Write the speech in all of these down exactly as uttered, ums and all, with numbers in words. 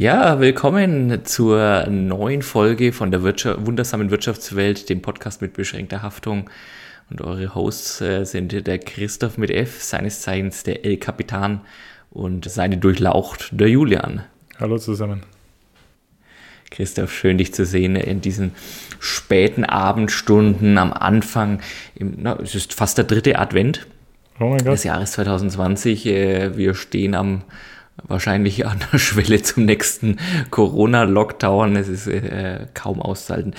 Ja, willkommen zur neuen Folge von der Wirtschaft, wundersamen Wirtschaftswelt, dem Podcast mit beschränkter Haftung. Und eure Hosts äh, sind der Christoph mit F, seines Zeichens der El Capitan und seine Durchlaucht der Julian. Hallo zusammen. Christoph, schön dich zu sehen in diesen späten Abendstunden am Anfang. Im, na, es ist fast der dritte Advent oh mein Gott. des Jahres zwanzig zwanzig. Äh, wir stehen am wahrscheinlich an der Schwelle zum nächsten Corona-Lockdown. Es ist äh, kaum auszuhalten.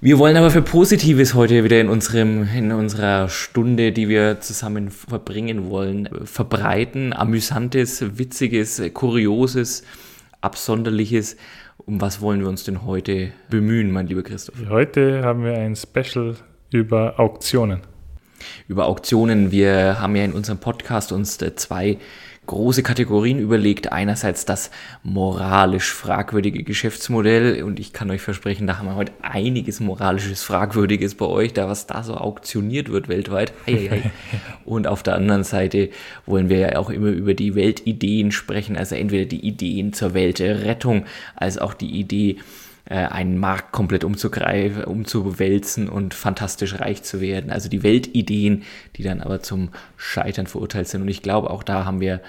Wir wollen aber für Positives heute wieder in unserem, in unserer Stunde, die wir zusammen verbringen wollen, verbreiten. Amüsantes, Witziges, Kurioses, Absonderliches. Um was wollen wir uns denn heute bemühen, mein lieber Christoph? Heute haben wir ein Special über Auktionen. Über Auktionen. Wir haben ja in unserem Podcast uns zwei große Kategorien überlegt. Einerseits das moralisch fragwürdige Geschäftsmodell, und ich kann euch versprechen, da haben wir heute einiges moralisches Fragwürdiges bei euch, da was da so auktioniert wird weltweit. Hei, hei. Und auf der anderen Seite wollen wir ja auch immer über die Weltideen sprechen, also entweder die Ideen zur Weltrettung, als auch die Idee, einen Markt komplett umzugreifen, umzuwälzen und fantastisch reich zu werden. Also die Weltideen, die dann aber zum Scheitern verurteilt sind. Und ich glaube, auch da haben wir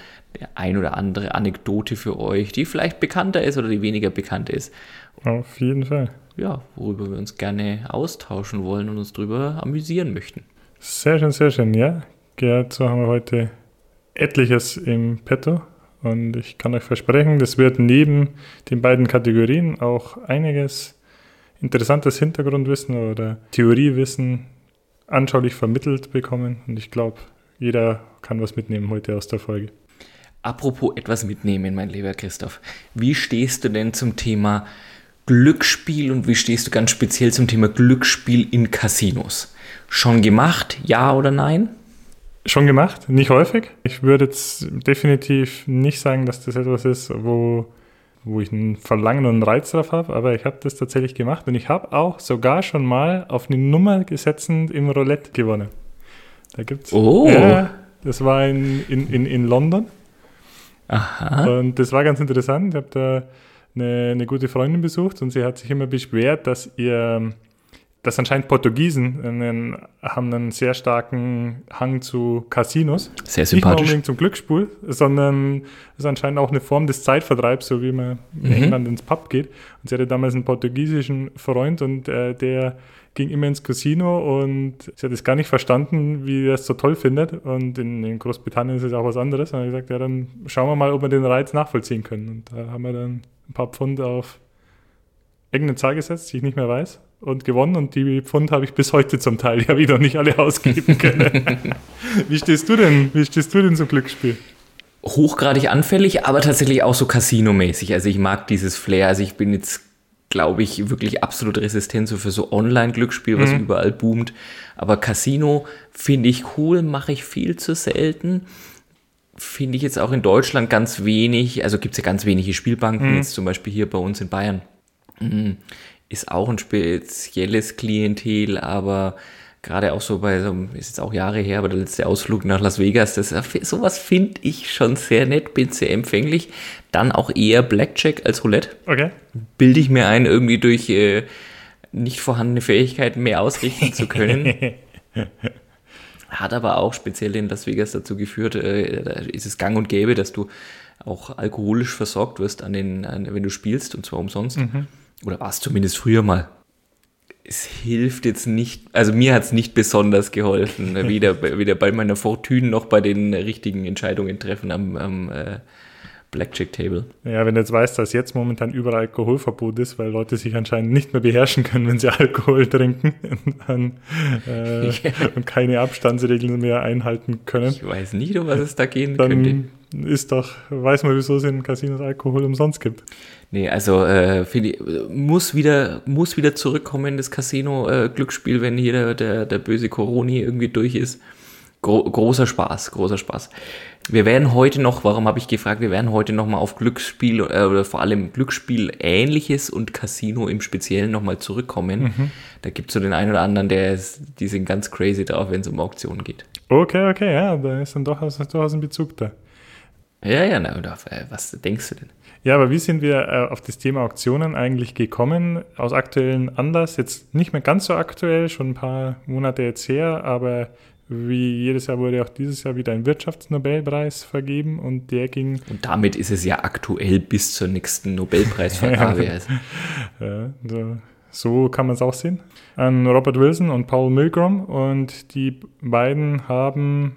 ein oder andere Anekdote für euch, die vielleicht bekannter ist oder die weniger bekannt ist. Auf jeden Fall. Ja, worüber wir uns gerne austauschen wollen und uns drüber amüsieren möchten. Sehr schön, sehr schön, ja. Dazu haben wir heute etliches im Petto. Und ich kann euch versprechen, das wird neben den beiden Kategorien auch einiges interessantes Hintergrundwissen oder Theoriewissen anschaulich vermittelt bekommen. Und ich glaube, jeder kann was mitnehmen heute aus der Folge. Apropos etwas mitnehmen, mein lieber Christoph. Wie stehst du denn zum Thema Glücksspiel und wie stehst du ganz speziell zum Thema Glücksspiel in Casinos? Schon gemacht, ja oder nein? Schon gemacht, nicht häufig. Ich würde jetzt definitiv nicht sagen, dass das etwas ist, wo, wo ich einen Verlangen und einen Reiz drauf habe, aber ich habe das tatsächlich gemacht und ich habe auch sogar schon mal auf eine Nummer gesetzt im Roulette gewonnen. Da gibt's. Oh! Ja, das war in, in, in, in London. Aha. Und das war ganz interessant. Ich habe da eine, eine gute Freundin besucht und sie hat sich immer beschwert, dass ihr. dass anscheinend Portugiesen einen, haben einen sehr starken Hang zu Casinos. Sehr sympathisch. Nicht unbedingt zum Glücksspiel, sondern es ist anscheinend auch eine Form des Zeitvertreibs, so wie man in England ins Pub geht. Und sie hatte damals einen portugiesischen Freund und äh, der ging immer ins Casino und sie hat es gar nicht verstanden, wie er es so toll findet. Und in, in Großbritannien ist es auch was anderes. Und dann habe ich gesagt, ja, dann schauen wir mal, ob wir den Reiz nachvollziehen können. Und da haben wir dann ein paar Pfund auf irgendeine Zahl gesetzt, die ich nicht mehr weiß. Und gewonnen und die Pfund habe ich bis heute zum Teil, die habe ich noch nicht alle ausgeben können. Wie stehst du denn? Wie stehst du denn zum Glücksspiel? Hochgradig anfällig, aber tatsächlich auch so Casino-mäßig. Also ich mag dieses Flair. Also ich bin jetzt, glaube ich, wirklich absolut resistent so für so Online-Glücksspiel, was mhm. überall boomt. Aber Casino finde ich cool, mache ich viel zu selten. Finde ich jetzt auch in Deutschland ganz wenig. Also gibt es ja ganz wenige Spielbanken, mhm. jetzt zum Beispiel hier bei uns in Bayern. Mhm. Ist auch ein spezielles Klientel, aber gerade auch so bei so einem, ist jetzt auch Jahre her, aber der letzte Ausflug nach Las Vegas, das, sowas finde ich schon sehr nett, bin sehr empfänglich. Dann auch eher Blackjack als Roulette. Okay. Bilde ich mir ein, irgendwie durch äh, nicht vorhandene Fähigkeiten mehr ausrichten zu können. Hat aber auch speziell in Las Vegas dazu geführt, äh, da ist es gang und gäbe, dass du auch alkoholisch versorgt wirst, an den, an, wenn du spielst, und zwar umsonst. Mhm. Oder war es zumindest früher mal. Es hilft jetzt nicht, also mir hat es nicht besonders geholfen, weder, weder bei meiner Fortune noch bei den richtigen Entscheidungen treffen am, am äh, Blackjack-Table. Ja, wenn du jetzt weißt, dass jetzt momentan überall Alkoholverbot ist, weil Leute sich anscheinend nicht mehr beherrschen können, wenn sie Alkohol trinken und, dann, äh, ja. und keine Abstandsregeln mehr einhalten können. Ich weiß nicht, um was es da gehen dann könnte. Ist doch, weiß man, wieso es in Casinos Alkohol umsonst gibt. Nee, also äh, ich, muss wieder muss wieder zurückkommen, das Casino-Glücksspiel, äh, wenn hier der, der, der böse Coroni irgendwie durch ist. Gro- großer Spaß, großer Spaß. Wir werden heute noch, warum habe ich gefragt, wir werden heute nochmal auf Glücksspiel, äh, oder vor allem Glücksspiel Ähnliches und Casino im Speziellen nochmal zurückkommen. Mhm. Da gibt es so den einen oder anderen, der ist, die sind ganz crazy drauf, wenn es um Auktionen geht. Okay, okay, ja, da ist dann durchaus, durchaus ein Bezug da. Ja, ja, na, was denkst du denn? Ja, aber wie sind wir äh, auf das Thema Auktionen eigentlich gekommen? Aus aktuellem Anlass, jetzt nicht mehr ganz so aktuell, schon ein paar Monate jetzt her, aber wie jedes Jahr wurde auch dieses Jahr wieder ein Wirtschaftsnobelpreis vergeben und der ging... Und damit ist es ja aktuell bis zur nächsten Nobelpreisvergabe. Ja, ja, so, so kann man es auch sehen. An Robert Wilson und Paul Milgrom, und die beiden haben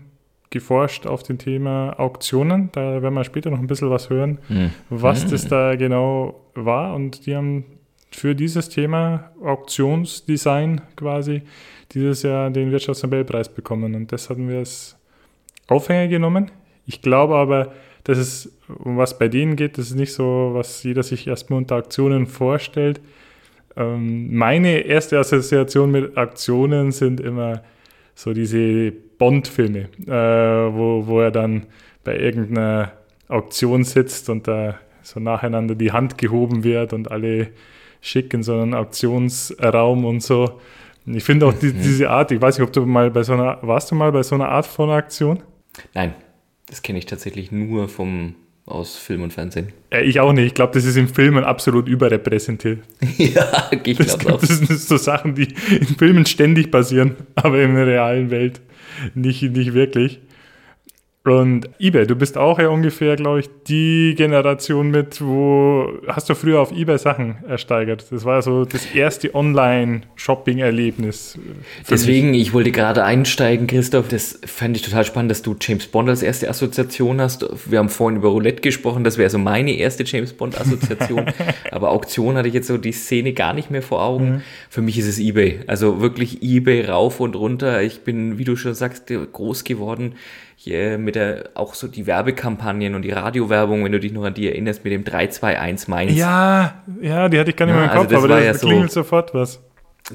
geforscht auf dem Thema Auktionen. Da werden wir später noch ein bisschen was hören, mhm. was das da genau war, und die haben für dieses Thema Auktionsdesign quasi dieses Jahr den Wirtschaftsnobelpreis bekommen. Und das hatten wir als Aufhänger genommen. Ich glaube aber, dass es, um was bei denen geht, das ist nicht so, was jeder sich erstmal unter Auktionen vorstellt. Ähm, meine erste Assoziation mit Auktionen sind immer so diese Bond-Filme, äh, wo, wo er dann bei irgendeiner Auktion sitzt und da so nacheinander die Hand gehoben wird und alle schick in so einen Auktionsraum und so. Ich finde auch die, diese Art, ich weiß nicht, ob du mal bei so einer, warst du mal bei so einer Art von Auktion? Nein, das kenne ich tatsächlich nur vom, aus Film und Fernsehen. Äh, ich auch nicht. Ich glaube, das ist im Film absolut überrepräsentiert. Ja, ich glaube auch. Das sind so Sachen, die in Filmen ständig passieren, aber in der realen Welt nicht, nicht wirklich. Und eBay, du bist auch ja ungefähr, glaube ich, die Generation mit, wo hast du früher auf eBay Sachen ersteigert. Das war so das erste Online-Shopping-Erlebnis. Deswegen, mich. Ich wollte gerade einsteigen, Christoph, das fand ich total spannend, dass du James Bond als erste Assoziation hast. Wir haben vorhin über Roulette gesprochen, das wäre so meine erste James Bond-Assoziation. Aber Auktion hatte ich jetzt so die Szene gar nicht mehr vor Augen. Mhm. Für mich ist es eBay. Also wirklich eBay rauf und runter. Ich bin, wie du schon sagst, groß geworden. Hier mit der, auch so die Werbekampagnen und die Radiowerbung, wenn du dich noch an die erinnerst, mit dem drei zwei eins Mainz. Ja, ja, die hatte ich gar nicht ja, mehr im Kopf, also das aber das ja so, klingelt sofort was.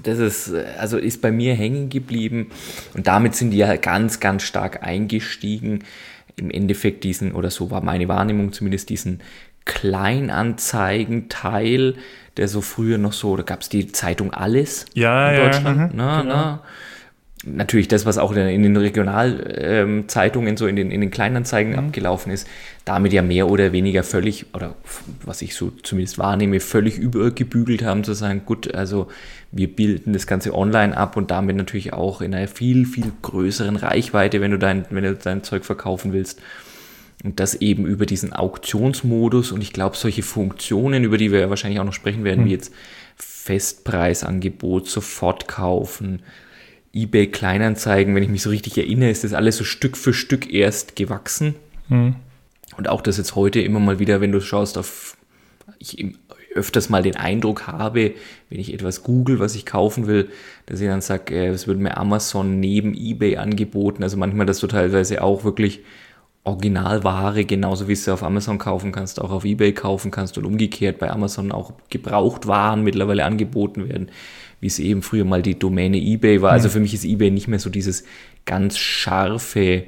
Das ist, also ist bei mir hängen geblieben, und damit sind die ja ganz, ganz stark eingestiegen. Im Endeffekt diesen, oder so war meine Wahrnehmung zumindest, diesen Kleinanzeigenteil, der so früher noch so, da gab es die Zeitung Alles ja, in ja, Deutschland. Ja, na, genau. na. Natürlich das, was auch in den Regionalzeitungen, ähm, so in den, in den Kleinanzeigen mhm. abgelaufen ist, damit ja mehr oder weniger völlig, oder was ich so zumindest wahrnehme, völlig übergebügelt haben, zu sagen, gut, also wir bilden das Ganze online ab und damit natürlich auch in einer viel, viel größeren Reichweite, wenn du dein, wenn du dein Zeug verkaufen willst. Und das eben über diesen Auktionsmodus, und ich glaube, solche Funktionen, über die wir ja wahrscheinlich auch noch sprechen werden, mhm. wie jetzt Festpreisangebot, sofort kaufen, eBay Kleinanzeigen, wenn ich mich so richtig erinnere, ist das alles so Stück für Stück erst gewachsen. Mhm. Und auch das jetzt heute immer mal wieder, wenn du schaust, auf, ich öfters mal den Eindruck habe, wenn ich etwas google, was ich kaufen will, dass ich dann sage, es wird mir Amazon neben eBay angeboten. Also manchmal, dass du teilweise auch wirklich Originalware, genauso wie es du auf Amazon kaufen kannst, auch auf eBay kaufen kannst, und umgekehrt bei Amazon auch Gebrauchtwaren mittlerweile angeboten werden, wie es eben früher mal die Domäne eBay war. Also für mich ist eBay nicht mehr so dieses ganz scharfe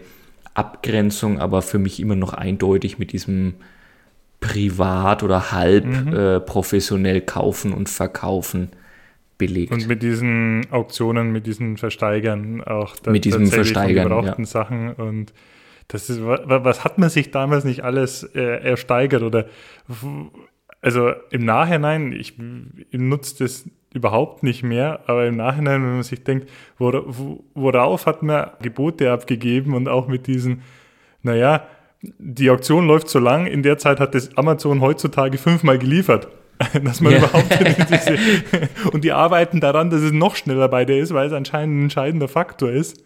Abgrenzung, aber für mich immer noch eindeutig mit diesem privat oder halb mhm. äh, professionell kaufen und verkaufen belegt. Und mit diesen Auktionen, mit diesen Versteigern auch. Da, mit diesen Versteigern, gebrauchten ja. Sachen und das ist, was hat man sich damals nicht alles äh, ersteigert oder also im Nachhinein, ich, ich nutze das überhaupt nicht mehr, aber im Nachhinein, wenn man sich denkt, worauf hat man Gebote abgegeben, und auch mit diesen, naja, die Auktion läuft so lang, in der Zeit hat das Amazon heutzutage fünfmal geliefert, dass man ja. überhaupt diese, und die arbeiten daran, dass es noch schneller bei dir ist, weil es anscheinend ein entscheidender Faktor ist,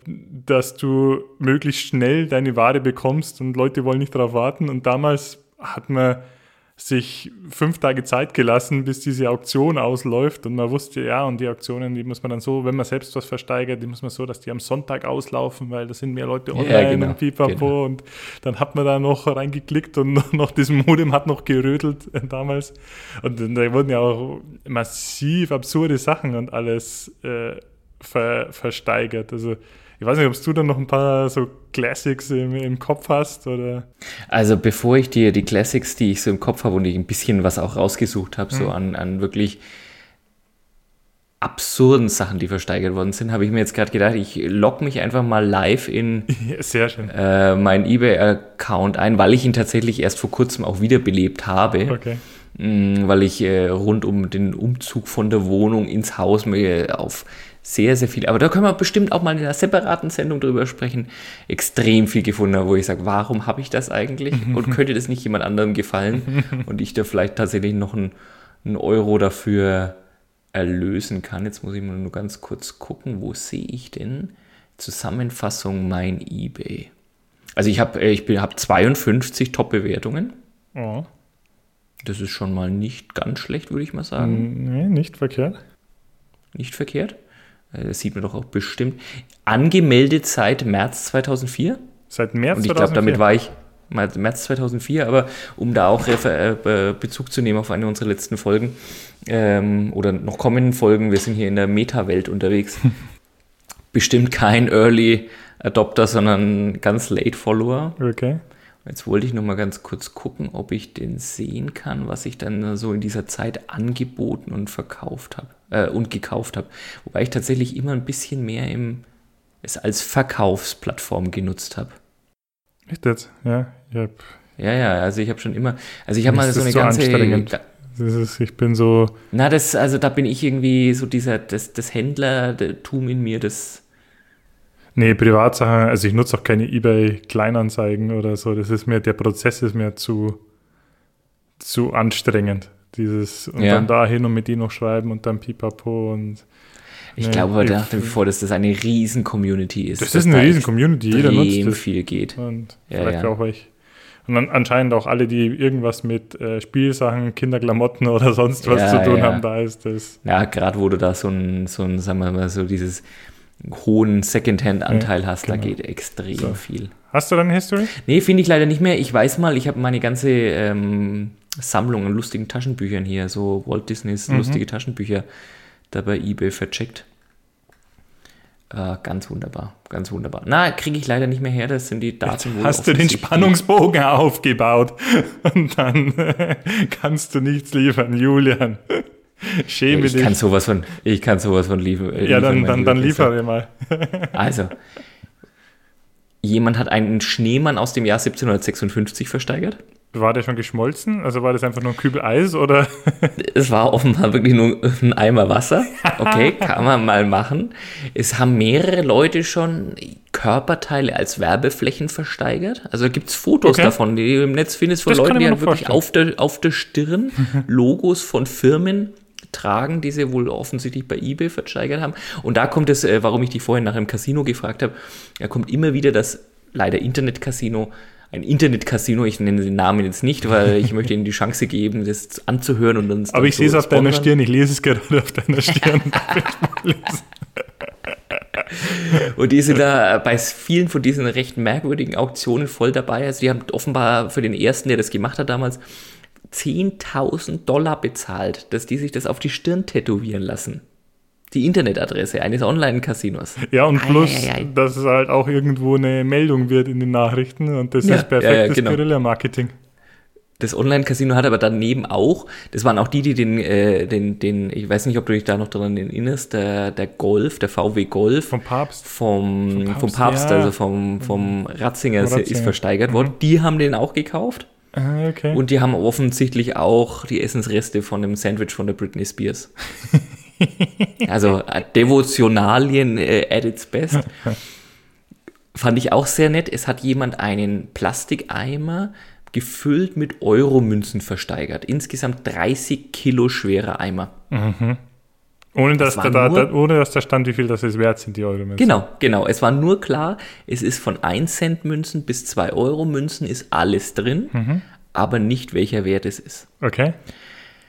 dass du möglichst schnell deine Ware bekommst, und Leute wollen nicht darauf warten, und damals hat man sich fünf Tage Zeit gelassen, bis diese Auktion ausläuft, und man wusste, ja, und die Auktionen, die muss man dann so, wenn man selbst was versteigert, die muss man so, dass die am Sonntag auslaufen, weil da sind mehr Leute online ja, genau, und pipapo genau. Und dann hat man da noch reingeklickt und noch, noch das Modem hat noch gerödelt äh, damals, und da wurden ja auch massiv absurde Sachen und alles äh, ver, versteigert, also ich weiß nicht, ob du dann noch ein paar so Classics im, im Kopf hast, oder? Also bevor ich dir die Classics, die ich so im Kopf habe und ich ein bisschen was auch rausgesucht habe, mhm. so an, an wirklich absurden Sachen, die versteigert worden sind, habe ich mir jetzt gerade gedacht, ich logge mich einfach mal live in Sehr schön. Äh, meinen eBay-Account ein, weil ich ihn tatsächlich erst vor kurzem auch wiederbelebt habe. Okay. Weil ich äh, rund um den Umzug von der Wohnung ins Haus mir auf sehr, sehr viel, aber da können wir bestimmt auch mal in einer separaten Sendung drüber sprechen, extrem viel gefunden habe, wo ich sage, warum habe ich das eigentlich und könnte das nicht jemand anderem gefallen und ich da vielleicht tatsächlich noch einen, einen Euro dafür erlösen kann. Jetzt muss ich mal nur ganz kurz gucken, wo sehe ich denn? Zusammenfassung mein eBay. Also ich habe ich hab zweiundfünfzig Top-Bewertungen. Oh. Das ist schon mal nicht ganz schlecht, würde ich mal sagen. Nee, nicht verkehrt. Nicht verkehrt? Das sieht man doch auch bestimmt. Angemeldet seit März zweitausendvier. Seit März zweitausendvier? Und ich glaube, damit war ich März zweitausendvier, aber um da auch Bezug zu nehmen auf eine unserer letzten Folgen ähm, oder noch kommenden Folgen, wir sind hier in der Meta-Welt unterwegs. Bestimmt kein Early Adopter, sondern ganz Late Follower. Okay. Jetzt wollte ich noch mal ganz kurz gucken, ob ich den sehen kann, was ich dann so in dieser Zeit angeboten und verkauft habe äh, und gekauft habe. Wobei ich tatsächlich immer ein bisschen mehr im, es als Verkaufsplattform genutzt habe. Echt jetzt? Ja, ich habe. Ja, ja, also ich habe schon immer, also ich habe mal so eine so ganze. Anstrengend. Das ist, ich bin so. Na, das, also da bin ich irgendwie so dieser, das, das Händlertum in mir, das. Nee, Privatsachen, also ich nutze auch keine eBay-Kleinanzeigen oder so. Das ist mir, der Prozess ist mir zu, zu anstrengend. Dieses und ja. dann da hin und mit denen noch schreiben und dann pipapo und. Ich nee, glaube aber nach wie vor, dass das eine riesen Community ist. Das ist eine da riesen Community, jeder nutzt das. Viel geht. Und ja, vielleicht ja. auch ich. Und dann anscheinend auch alle, die irgendwas mit äh, Spielsachen, Kinderklamotten oder sonst was ja, zu tun ja. haben, da ist das. Ja, gerade wo du da so ein, so ein, sagen wir mal, so dieses hohen Secondhand-Anteil ja, hast, genau. Da geht extrem so. viel. Hast du dann History? Nee, finde ich leider nicht mehr. Ich weiß mal, ich habe meine ganze ähm, Sammlung an lustigen Taschenbüchern hier, so Walt Disneys mhm. lustige Taschenbücher, da bei eBay vercheckt. Äh, ganz wunderbar, ganz wunderbar. Na, kriege ich leider nicht mehr her, das sind die Daten. Jetzt hast du den Spannungsbogen aufgebaut und dann kannst du nichts liefern, Julian. Schäme ich dich. Kann sowas von, ich kann sowas von liefern. Äh, ja, dann, dann, dann liefern wir mal. Also, jemand hat einen Schneemann aus dem Jahr siebzehnhundertsechsundfünfzig versteigert. War der schon geschmolzen? Also war das einfach nur ein Kübel Eis, oder? Es war offenbar wirklich nur ein Eimer Wasser. Okay, kann man mal machen. Es haben mehrere Leute schon Körperteile als Werbeflächen versteigert. Also gibt es Fotos okay. davon, die du im Netz findest von das Leuten, die halt wirklich auf der, auf der Stirn Logos von Firmen tragen, die sie wohl offensichtlich bei eBay versteigert haben. Und da kommt es, warum ich die vorhin nach dem Casino gefragt habe, da kommt immer wieder das leider Internet-Casino, ein Internet-Casino, ich nenne den Namen jetzt nicht, weil ich möchte ihnen die Chance geben, das anzuhören und dann. Aber ich so sehe es auf deiner Stirn, ich lese es gerade auf deiner Stirn. Und die sind da bei vielen von diesen recht merkwürdigen Auktionen voll dabei. Also die haben offenbar für den ersten, der das gemacht hat damals, zehntausend Dollar bezahlt, dass die sich das auf die Stirn tätowieren lassen. Die Internetadresse eines Online-Casinos. Ja, und plus, ai, ai, ai. dass es halt auch irgendwo eine Meldung wird in den Nachrichten und das ja, ist perfektes ja, genau. Guerilla-Marketing. Das Online-Casino hat aber daneben auch, das waren auch die, die den, äh, den, den, ich weiß nicht, ob du dich da noch dran erinnerst, der, der Golf, der V W Golf. Vom Papst. Vom, vom Papst, vom Papst ja. also vom, vom Ratzinger, Ratzinger ist versteigert mhm. worden. Die haben den auch gekauft. Okay. Und die haben offensichtlich auch die Essensreste von dem Sandwich von der Britney Spears. Also Devotionalien äh, at its best. Fand ich auch sehr nett. Es hat jemand einen Plastikeimer gefüllt mit Euro-Münzen versteigert. Insgesamt dreißig Kilo schwerer Eimer. Mhm. Ohne, dass das da, nur, da, ohne dass da stand, wie viel das ist wert sind, die Euro-Münzen. Genau, genau. Es war nur klar, es ist von ein Cent Münzen bis zwei Euro Münzen ist alles drin, mhm. aber nicht welcher Wert es ist. Okay.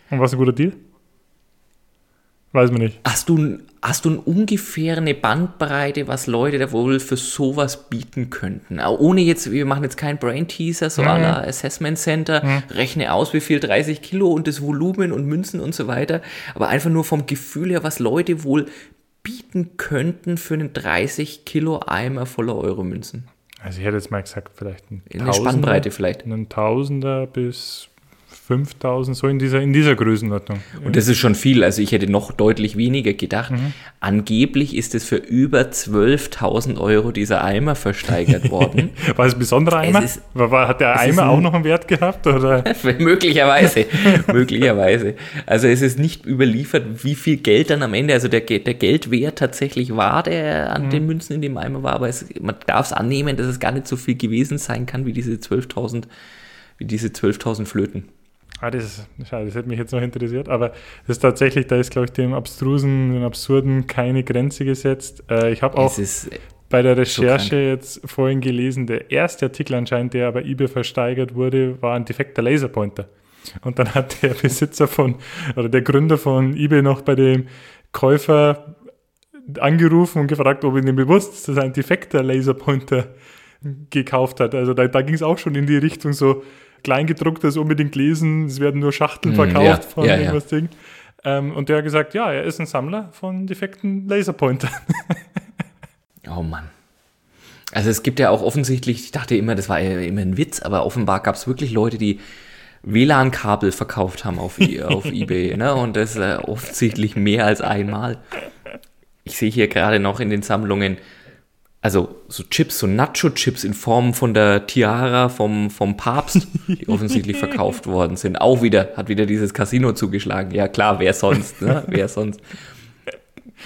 Und was ist ein guter Deal? Weiß man nicht. Hast du, hast du eine ungefähre Bandbreite, was Leute da wohl für sowas bieten könnten? Auch ohne jetzt, wir machen jetzt keinen Brain-Teaser, so à la Assessment Center, mhm. rechne aus, wie viel dreißig Kilo und das Volumen und Münzen und so weiter, aber einfach nur vom Gefühl her, was Leute wohl bieten könnten für einen dreißig Kilo Eimer voller Euro-Münzen. Also ich hätte jetzt mal gesagt, vielleicht ein Tausender, eine Spannbreite vielleicht. Einen Tausender bis fünftausend, so in dieser, in dieser Größenordnung. Und das ist schon viel, also ich hätte noch deutlich weniger gedacht. Mhm. Angeblich ist es für über zwölftausend Euro dieser Eimer versteigert worden. War es ein besonderer Eimer? Ist, war, hat der Eimer ein, auch noch einen Wert gehabt? Oder? möglicherweise, möglicherweise. Also es ist nicht überliefert, wie viel Geld dann am Ende, also der, der Geldwert tatsächlich war, der an mhm. den Münzen in dem Eimer war, aber es, man darf es annehmen, dass es gar nicht so viel gewesen sein kann, wie diese zwölftausend, wie diese zwölftausend Flöten. Ah, das ist schade, das hätte mich jetzt noch interessiert, aber das ist tatsächlich, da ist, glaube ich, dem Abstrusen, dem Absurden keine Grenze gesetzt. Äh, ich habe auch bei der Recherche jetzt vorhin gelesen, der erste Artikel anscheinend, der bei eBay versteigert wurde, war ein defekter Laserpointer. Und dann hat der Besitzer von, oder der Gründer von eBay noch bei dem Käufer angerufen und gefragt, ob ihnen bewusst ist, dass ein defekter Laserpointer gekauft hat. Also da, da ging es auch schon in die Richtung so, Kleingedrucktes unbedingt lesen, es werden nur Schachteln verkauft ja, von ja, irgendwas ja. Ding. Ähm, und der hat gesagt, ja, er ist ein Sammler von defekten Laserpointern. Oh Mann. Also es gibt ja auch offensichtlich, ich dachte immer, das war ja immer ein Witz, aber offenbar gab es wirklich Leute, die W L A N-Kabel verkauft haben auf, auf eBay. Ne? Und das äh, offensichtlich mehr als einmal. Ich sehe hier gerade noch in den Sammlungen, also so Chips, so Nacho-Chips in Form von der Tiara vom, vom Papst, die offensichtlich verkauft worden sind. Auch wieder, hat wieder dieses Casino zugeschlagen. Ja klar, wer sonst, ne? Wer sonst?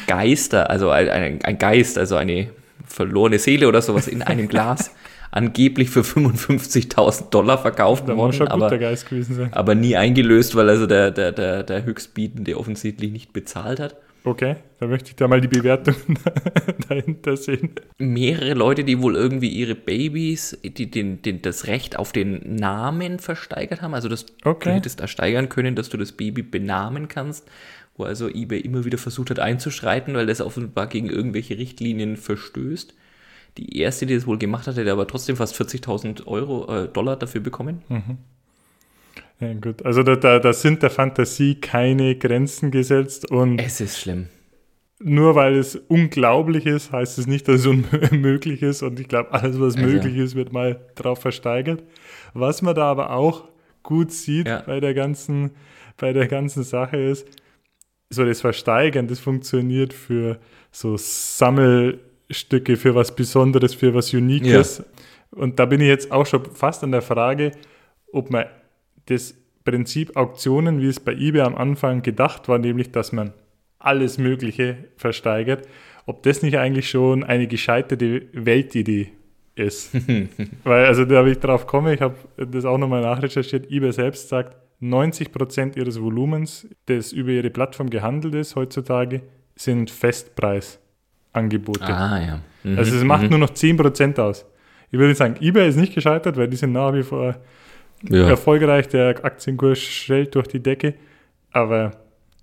Geister, also ein, ein Geist, also eine verlorene Seele oder sowas in einem Glas, angeblich für fünfundfünfzigtausend Dollar verkauft da worden, schon aber, guter Geist gewesen sein. Aber nie eingelöst, weil also der, der, der, der Höchstbietende offensichtlich nicht bezahlt hat. Okay, da möchte ich da mal die Bewertungen dahinter sehen. Mehrere Leute, die wohl irgendwie ihre Babys, die den, den, das Recht auf den Namen versteigert haben, also dass okay. du hättest da steigern können, dass du das Baby benamen kannst, wo also eBay immer wieder versucht hat einzuschreiten, weil das offenbar gegen irgendwelche Richtlinien verstößt. Die erste, die das wohl gemacht hat, hat aber trotzdem fast vierzigtausend Euro, äh, Dollar dafür bekommen. Mhm. Ja, gut. Also da, da, da sind der Fantasie keine Grenzen gesetzt. Und es ist schlimm. Nur weil es unglaublich ist, heißt es nicht, dass es unmöglich ist. Und ich glaube, alles, was also. möglich ist, wird mal drauf versteigert. Was man da aber auch gut sieht ja. bei der ganzen, bei der ganzen Sache ist, so das Versteigern, das funktioniert für so Sammelstücke, für was Besonderes, für was Uniques. Ja. Und da bin ich jetzt auch schon fast an der Frage, ob man das Prinzip Auktionen, wie es bei eBay am Anfang gedacht war, nämlich, dass man alles Mögliche versteigert, ob das nicht eigentlich schon eine gescheiterte Weltidee ist. Weil, also da, wie ich drauf komme, ich habe das auch nochmal nachrecherchiert, eBay selbst sagt, neunzig Prozent ihres Volumens, das über ihre Plattform gehandelt ist heutzutage, sind Festpreisangebote. Ah, ja. Mhm. Also es macht mhm. nur noch zehn Prozent aus. Ich würde sagen, eBay ist nicht gescheitert, weil die sind nach wie vor ja. erfolgreich, der Aktienkurs schellt durch die Decke, aber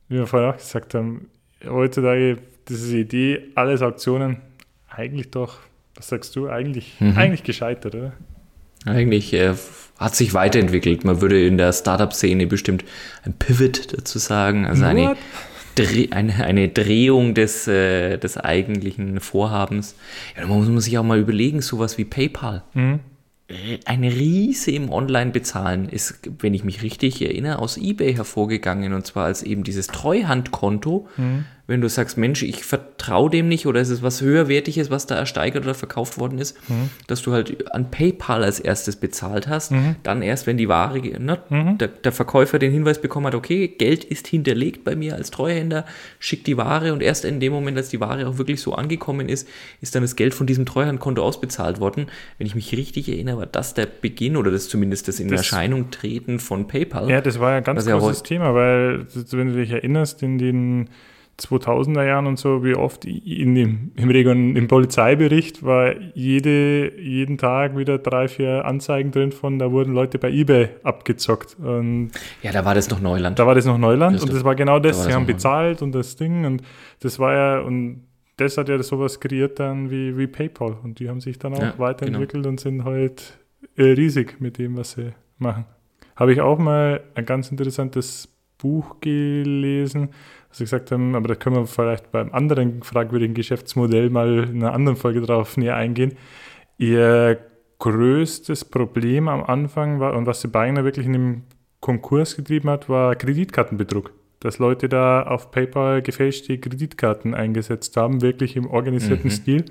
wie wir vorher auch gesagt haben, heutzutage diese Idee, alles Auktionen, eigentlich doch, was sagst du, eigentlich, mhm. eigentlich gescheitert, oder? Eigentlich äh, hat sich weiterentwickelt, man würde in der Startup-Szene bestimmt ein Pivot dazu sagen, also eine, Dreh, eine, eine Drehung des, äh, des eigentlichen Vorhabens. Ja, man muss, muss sich auch mal überlegen, sowas wie PayPal. Mhm. Ein Riese im Online-Bezahlen ist, wenn ich mich richtig erinnere, aus eBay hervorgegangen, und zwar als eben dieses Treuhandkonto. Mhm. Wenn du sagst, Mensch, ich vertraue dem nicht oder es ist was Höherwertiges, was da ersteigert oder verkauft worden ist, mhm. dass du halt an PayPal als erstes bezahlt hast, mhm. dann erst, wenn die Ware, ne, mhm. der, der Verkäufer den Hinweis bekommen hat, okay, Geld ist hinterlegt bei mir als Treuhänder, schick die Ware, und erst in dem Moment, als die Ware auch wirklich so angekommen ist, ist dann das Geld von diesem Treuhandkonto ausbezahlt worden. Wenn ich mich richtig erinnere, war das der Beginn oder das zumindest das in das, Erscheinung treten von PayPal. Ja, das war ja ein ganz großes ja Thema, weil, wenn du dich erinnerst, in den zweitausender Jahren und so, wie oft in dem, im, Region, im Polizeibericht war jede, jeden Tag wieder drei, vier Anzeigen drin von, da wurden Leute bei eBay abgezockt. Und ja, da war das noch Neuland. Da war das noch Neuland das und das war genau das. Da war das, sie haben bezahlt Neuland. Und das Ding und das war ja, und das hat ja sowas kreiert dann wie, wie PayPal, und die haben sich dann auch ja, weiterentwickelt genau. und sind halt riesig mit dem, was sie machen. Habe ich auch mal ein ganz interessantes Buch gelesen, was sie gesagt haben, aber da können wir vielleicht beim anderen fragwürdigen Geschäftsmodell mal in einer anderen Folge drauf näher eingehen. Ihr größtes Problem am Anfang war, und was die Bayern wirklich in dem Konkurs getrieben hat, war Kreditkartenbetrug. Dass Leute da auf PayPal gefälschte Kreditkarten eingesetzt haben, wirklich im organisierten mhm. Stil.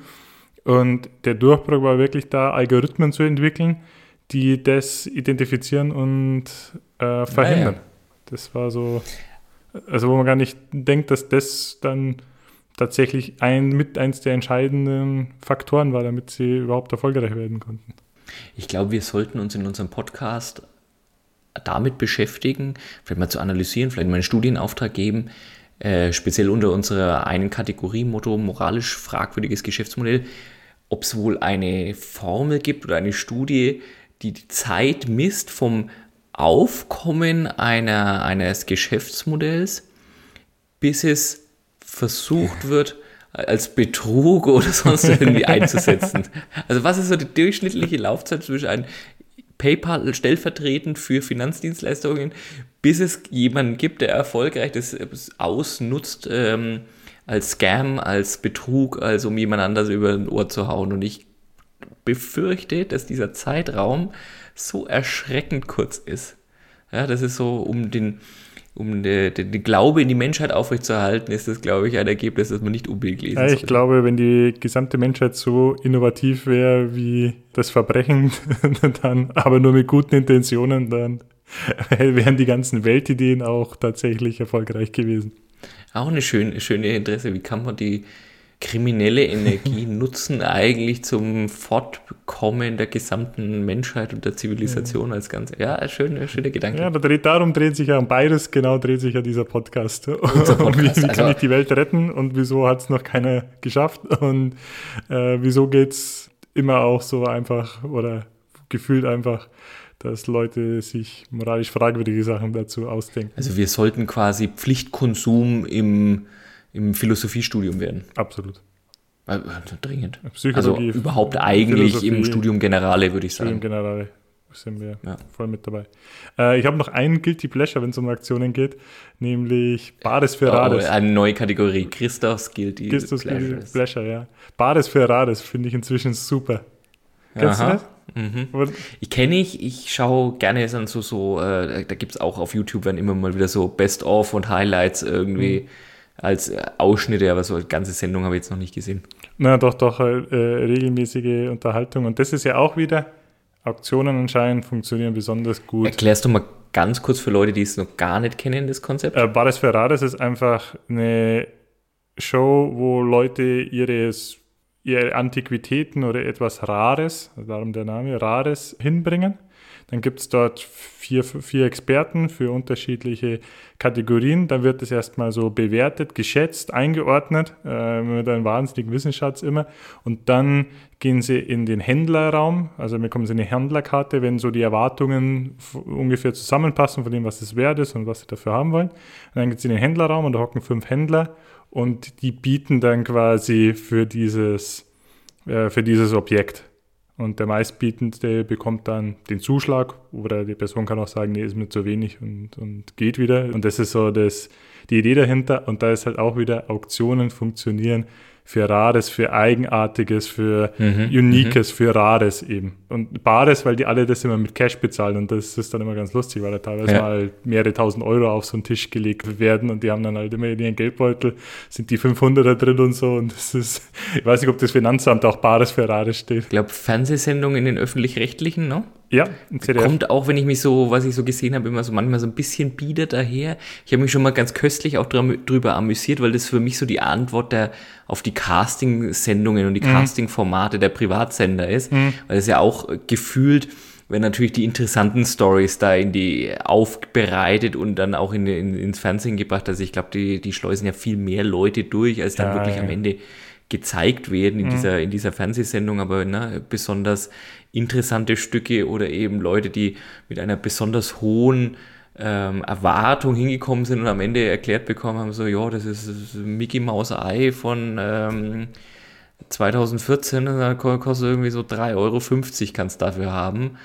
Und der Durchbruch war wirklich da, Algorithmen zu entwickeln, die das identifizieren und äh, verhindern. Ah, ja. Das war so, also wo man gar nicht denkt, dass das dann tatsächlich ein, mit eins der entscheidenden Faktoren war, damit sie überhaupt erfolgreich werden konnten. Ich glaube, wir sollten uns in unserem Podcast damit beschäftigen, vielleicht mal zu analysieren, vielleicht mal einen Studienauftrag geben, äh, speziell unter unserer einen Kategorie, Motto moralisch fragwürdiges Geschäftsmodell, ob es wohl eine Formel gibt oder eine Studie, die die Zeit misst vom Aufkommen einer, eines Geschäftsmodells, bis es versucht wird, als Betrug oder sonst irgendwie einzusetzen. Also was ist so die durchschnittliche Laufzeit zwischen einem PayPal stellvertretend für Finanzdienstleistungen, bis es jemanden gibt, der erfolgreich das ausnutzt, ähm, als Scam, als Betrug, als um jemand anders über ein Ohr zu hauen. Und ich befürchte, dass dieser Zeitraum so erschreckend kurz ist. Ja, das ist so, um den, um den, den Glaube in die Menschheit aufrechtzuerhalten, ist das, glaube ich, ein Ergebnis, das man nicht unbedingt lesen ja, ich sollte. Glaube, wenn die gesamte Menschheit so innovativ wäre wie das Verbrechen, dann, aber nur mit guten Intentionen, dann wären die ganzen Weltideen auch tatsächlich erfolgreich gewesen. Auch eine schöne, schöne Interesse, wie kann man die kriminelle Energie nutzen eigentlich zum Fortkommen der gesamten Menschheit und der Zivilisation ja. als Ganze. Ja, schöner schöne Gedanke. Ja, aber dreht, darum dreht sich ja um beides, genau dreht sich ja dieser Podcast. Unser Podcast. Wie, wie kann also, ich die Welt retten und wieso hat es noch keiner geschafft und äh, wieso geht es immer auch so einfach oder gefühlt einfach, dass Leute sich moralisch fragwürdige Sachen dazu ausdenken. Also wir sollten quasi Pflichtkonsum im im Philosophiestudium werden. Absolut. Dringend. Psychologie, also überhaupt eigentlich Philosophie, im Studium Generale, würde ich sagen. Studium Generale sind wir ja. voll mit dabei. Äh, ich habe noch einen Guilty Pleasure, wenn es um Aktionen geht, nämlich Bares für Rares. Oh, eine neue Kategorie, Christophs Guilty Christophs Pleasures. Guilty Pleasure, ja. Bares für Rares finde ich inzwischen super. Kennst Aha. du das? Mhm. Ich kenne ich, ich schaue gerne dann so, so äh, da gibt es auch auf YouTube werden immer mal wieder so Best-of und Highlights irgendwie. Mhm. Als Ausschnitte, aber so eine ganze Sendung habe ich jetzt noch nicht gesehen. Na doch, doch, äh, regelmäßige Unterhaltung. Und das ist ja auch wieder, Auktionen anscheinend funktionieren besonders gut. Erklärst du mal ganz kurz für Leute, die es noch gar nicht kennen, das Konzept? Äh, Bares für Rares ist einfach eine Show, wo Leute ihres, ihre Antiquitäten oder etwas Rares, darum der Name, Rares hinbringen. Dann gibt es dort vier, vier Experten für unterschiedliche Kategorien. Dann wird es erstmal so bewertet, geschätzt, eingeordnet, äh, mit einem wahnsinnigen Wissensschatz immer. Und dann gehen sie in den Händlerraum, also bekommen sie eine Händlerkarte, wenn so die Erwartungen f- ungefähr zusammenpassen von dem, was es wert ist und was sie dafür haben wollen. Und dann geht es in den Händlerraum und da hocken fünf Händler und die bieten dann quasi für dieses, äh, für dieses Objekt. Und der Meistbietende bekommt dann den Zuschlag oder die Person kann auch sagen, nee, ist mir zu wenig und, und geht wieder. Und das ist so das, die Idee dahinter. Und da ist halt auch wieder, Auktionen funktionieren für Rares, für Eigenartiges, für mhm. Uniques, mhm. für Rares eben. Und Bares, weil die alle das immer mit Cash bezahlen und das ist dann immer ganz lustig, weil da teilweise ja. mal mehrere tausend Euro auf so einen Tisch gelegt werden und die haben dann halt immer in ihren Geldbeutel, sind die fünfhunderter drin und so und das ist, ich weiß nicht, ob das Finanzamt auch Bares für Rares steht. Ich glaube, Fernsehsendungen in den Öffentlich-Rechtlichen, ne? Ja, kommt auch, wenn ich mich so, was ich so gesehen habe, immer so manchmal so ein bisschen bieder daher. Ich habe mich schon mal ganz köstlich auch drüber amüsiert, weil das für mich so die Antwort der, auf die Casting-Sendungen und die mhm. Casting-Formate der Privatsender ist, mhm. weil es ja auch gefühlt, wenn natürlich die interessanten Stories da in die aufbereitet und dann auch in, in, ins Fernsehen gebracht. Also ich glaube, die, die schleusen ja viel mehr Leute durch, als dann ja, wirklich ja. am Ende gezeigt werden in, mhm. dieser, in dieser Fernsehsendung, aber ne, besonders interessante Stücke oder eben Leute, die mit einer besonders hohen ähm, Erwartung hingekommen sind und am Ende erklärt bekommen haben, so, ja, das ist das Mickey Mouse Ei von ähm, zwanzig vierzehn, das kostet irgendwie so drei Euro fünfzig, kannst dafür haben.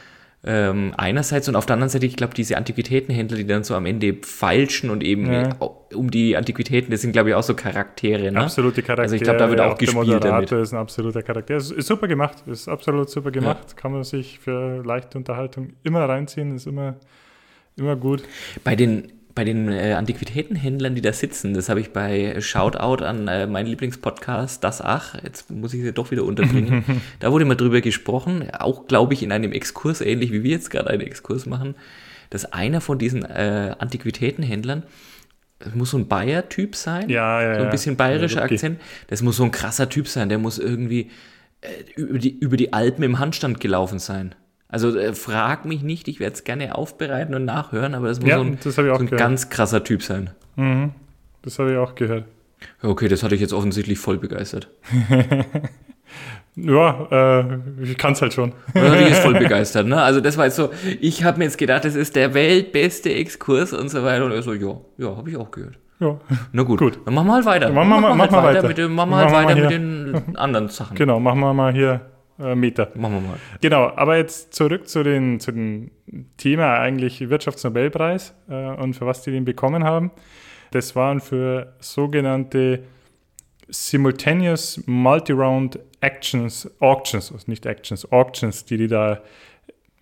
Ähm, einerseits und auf der anderen Seite, ich glaube, diese Antiquitätenhändler, die dann so am Ende feilschen und eben ja. um die Antiquitäten, das sind, glaube ich, auch so Charaktere. Ne? Absolute Charaktere. Also ich glaube, da wird auch, auch gespielt damit. Der Moderator ist ein absoluter Charakter. Ist, ist super gemacht, ist absolut super gemacht. Ja. Kann man sich für leichte Unterhaltung immer reinziehen, ist immer Immer gut. Bei den, bei den äh, Antiquitätenhändlern, die da sitzen, das habe ich bei Shoutout an äh, meinen Lieblingspodcast, das Ach, jetzt muss ich sie doch wieder unterbringen, da wurde mal drüber gesprochen, auch glaube ich in einem Exkurs, ähnlich wie wir jetzt gerade einen Exkurs machen, dass einer von diesen äh, Antiquitätenhändlern, das muss so ein Bayer-Typ sein, ja, ja, so ein bisschen bayerischer ja, okay. Akzent, das muss so ein krasser Typ sein, der muss irgendwie äh, über, die, über die Alpen im Handstand gelaufen sein. Also äh, frag mich nicht, ich werde es gerne aufbereiten und nachhören, aber das muss ja, so ein, so ein ganz krasser Typ sein. Mhm. Das habe ich auch gehört. Okay, das hatte ich jetzt offensichtlich voll begeistert. Ja, äh, ich kann es halt schon. Das hatte ich jetzt voll begeistert, ne? Also das war jetzt so, ich habe mir jetzt gedacht, das ist der weltbeste Exkurs und so weiter. Und er so, ja, ja, habe ich auch gehört. Ja. Na gut, gut. Dann machen wir halt weiter. Machen wir mal, mach halt weiter, weiter mit, dem, machen wir halt machen weiter mit den anderen Sachen. Genau, machen wir mal hier. Meter. Machen wir mal. Genau, aber jetzt zurück zu dem zu den Thema eigentlich Wirtschaftsnobelpreis äh, und für was die den bekommen haben. Das waren für sogenannte Simultaneous Multi-Round Actions, Auctions, also nicht Actions, Auctions, die die da,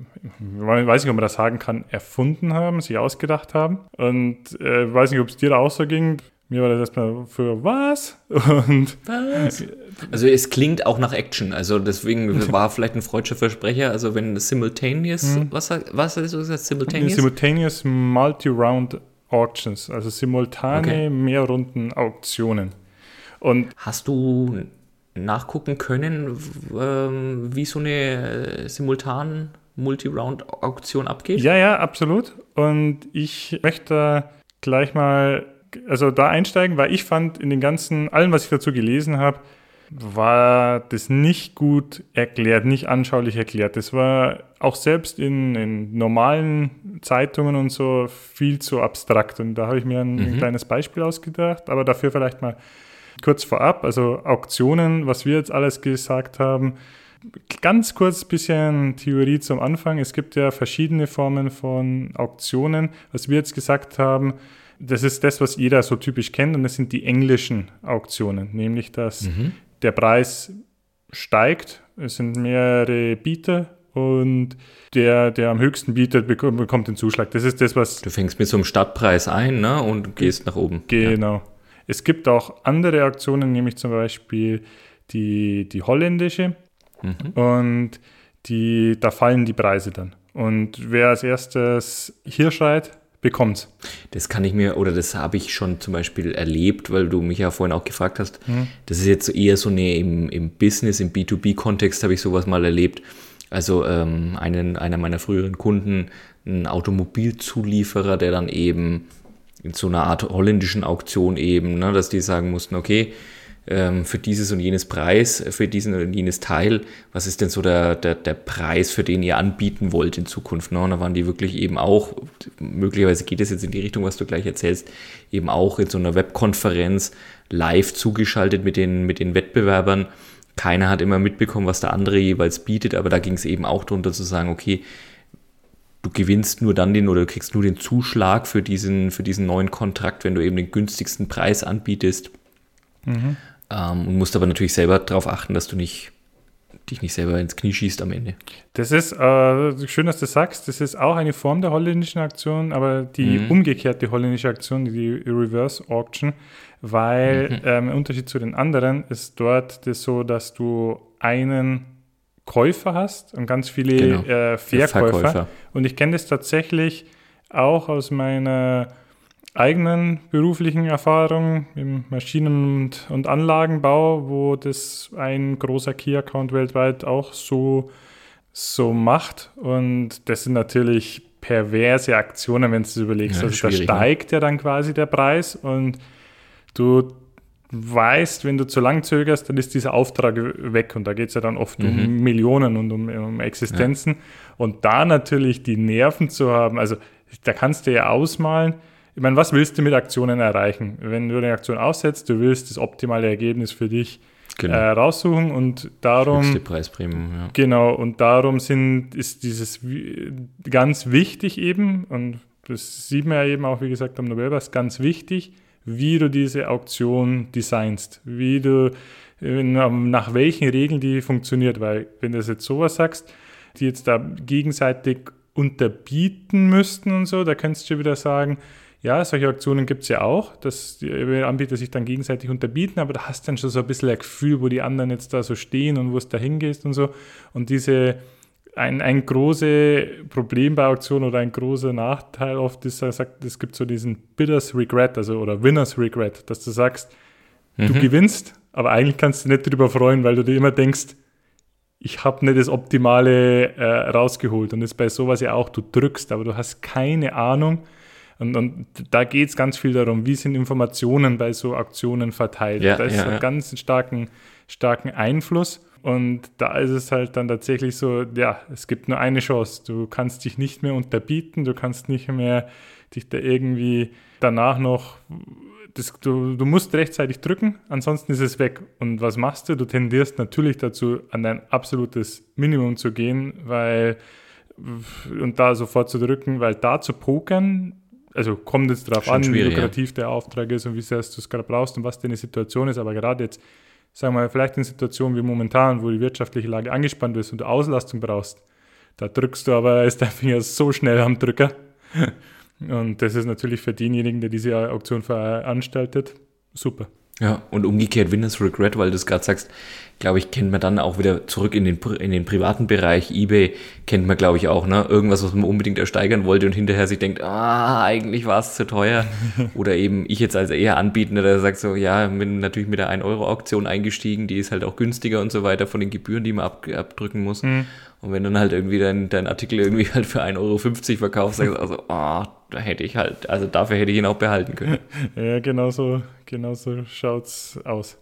ich weiß nicht, ob man das sagen kann, erfunden haben, sich ausgedacht haben. Und äh, ich weiß nicht, ob es dir da auch so ging. Mir war das erstmal für was? Und was? Also es klingt auch nach Action, also deswegen war vielleicht ein freudscher Versprecher, also wenn simultaneous, mhm. was, was ist das? Simultaneous? Simultaneous Multi-Round Auctions, also simultane okay. Mehrrunden-Auktionen. Und hast du nachgucken können, wie so eine simultan Multi-Round-Auktion abgeht? Ja, ja, absolut. Und ich möchte gleich mal also da einsteigen, weil ich fand in den ganzen, allem, was ich dazu gelesen habe, war das nicht gut erklärt, nicht anschaulich erklärt. Das war auch selbst in, in normalen Zeitungen und so viel zu abstrakt. Und da habe ich mir ein, mhm. ein kleines Beispiel ausgedacht, aber dafür vielleicht mal kurz vorab, also Auktionen, was wir jetzt alles gesagt haben. Ganz kurz ein bisschen Theorie zum Anfang. Es gibt ja verschiedene Formen von Auktionen. Was wir jetzt gesagt haben, das ist das, was jeder so typisch kennt, und das sind die englischen Auktionen, nämlich dass mhm. der Preis steigt, es sind mehrere Bieter und der, der am höchsten bietet, bekommt den Zuschlag. Das ist das, was... Du fängst mit so einem Startpreis ein, ne, und gehst nach oben. Genau. Ja. Es gibt auch andere Auktionen, nämlich zum Beispiel die, die holländische mhm. und die, da fallen die Preise dann. Und wer als erstes hier schreit, bekommt's. Das kann ich mir, oder das habe ich schon zum Beispiel erlebt, weil du mich ja vorhin auch gefragt hast, mhm. das ist jetzt eher so eine, im, im Business, im B zwei B Kontext habe ich sowas mal erlebt. Also ähm, einen, einer meiner früheren Kunden, ein Automobilzulieferer, der dann eben in so einer Art holländischen Auktion eben, ne, dass die sagen mussten, okay, ähm, für dieses und jenes Preis, für diesen und jenes Teil, was ist denn so der, der, der Preis, für den ihr anbieten wollt in Zukunft? Ne? Und da waren die wirklich eben auch, möglicherweise geht es jetzt in die Richtung, was du gleich erzählst, eben auch in so einer Webkonferenz live zugeschaltet mit den, mit den Wettbewerbern. Keiner hat immer mitbekommen, was der andere jeweils bietet, aber da ging es eben auch darunter zu sagen, okay, du gewinnst nur dann den oder du kriegst nur den Zuschlag für diesen, für diesen neuen Kontrakt, wenn du eben den günstigsten Preis anbietest. Mhm. Um, und musst aber natürlich selber darauf achten, dass du nicht, dich nicht selber ins Knie schießt am Ende. Das ist, äh, schön, dass du sagst, das ist auch eine Form der holländischen Aktion, aber die mhm. umgekehrte holländische Aktion, die Reverse Auction, weil mhm. ähm, im Unterschied zu den anderen ist dort das so, dass du einen Käufer hast und ganz viele genau. äh, Verkäufer. Verkäufer. Und ich kenne das tatsächlich auch aus meiner eigenen beruflichen Erfahrungen im Maschinen- und Anlagenbau, wo das ein großer Key-Account weltweit auch so, so macht. Und das sind natürlich perverse Aktionen, wenn du es überlegst. Ja, also da steigt ne? ja dann quasi der Preis und du weißt, wenn du zu lang zögerst, dann ist dieser Auftrag weg. Und da geht es ja dann oft mhm. um Millionen und um, um Existenzen. Ja. Und da natürlich die Nerven zu haben, also da kannst du ja ausmalen, ich meine, was willst du mit Aktionen erreichen? Wenn du eine Aktion aufsetzt, du willst das optimale Ergebnis für dich genau. äh, raussuchen und darum... Höchste Preispremium, ja. Genau, und darum sind, ist dieses ganz wichtig eben, und das sieht man ja eben auch, wie gesagt, am Nobelpreis, ganz wichtig, wie du diese Auktion designst, wie du, nach welchen Regeln die funktioniert, weil wenn du das jetzt sowas sagst, die jetzt da gegenseitig unterbieten müssten und so, da könntest du wieder sagen, ja, solche Aktionen gibt es ja auch, dass die Anbieter sich dann gegenseitig unterbieten, aber da hast du dann schon so ein bisschen ein Gefühl, wo die anderen jetzt da so stehen und wo es da hingehst und so. Und diese, ein, ein großes Problem bei Auktionen oder ein großer Nachteil oft ist, sagt, es gibt so diesen Bidders Regret, also oder Winners Regret, dass du sagst, mhm. du gewinnst, aber eigentlich kannst du nicht drüber freuen, weil du dir immer denkst, ich habe nicht das Optimale äh, rausgeholt. Und das ist bei sowas ja auch, du drückst, aber du hast keine Ahnung. Und, und da geht es ganz viel darum, wie sind Informationen bei so Aktionen verteilt. Ja, da ist ja, ja. ein ganz starken, starken Einfluss. Und da ist es halt dann tatsächlich so, ja, es gibt nur eine Chance. Du kannst dich nicht mehr unterbieten, du kannst nicht mehr dich da irgendwie danach noch... Das, du, du musst rechtzeitig drücken, ansonsten ist es weg. Und was machst du? Du tendierst natürlich dazu, an dein absolutes Minimum zu gehen, weil und da sofort zu drücken, weil da zu pokern, also kommt jetzt darauf an, wie lukrativ ja. der Auftrag ist und wie sehr du es gerade brauchst und was deine Situation ist. Aber gerade jetzt, sagen wir mal, vielleicht in Situationen wie momentan, wo die wirtschaftliche Lage angespannt ist und du Auslastung brauchst, da drückst du aber, ist dein Finger so schnell am Drücker. Und das ist natürlich für denjenigen, der diese Auktion veranstaltet, super. Ja, und umgekehrt Winners Regret, weil du es gerade sagst, glaube ich, kennt man dann auch wieder zurück in den, in den privaten Bereich. eBay kennt man, glaube ich, auch, ne? Irgendwas, was man unbedingt ersteigern wollte und hinterher sich denkt, ah, eigentlich war es zu teuer. Oder eben ich jetzt als eher Anbietender, der sagt so, ja, bin natürlich mit der ein-Euro-Auktion eingestiegen, die ist halt auch günstiger und so weiter von den Gebühren, die man ab, abdrücken muss. Mhm. Und wenn dann halt irgendwie dein, dein Artikel irgendwie halt für ein Euro fünfzig verkaufst, sagst du also, ah, oh, da hätte ich halt, also dafür hätte ich ihn auch behalten können. Ja, genau so, genau so schaut's aus.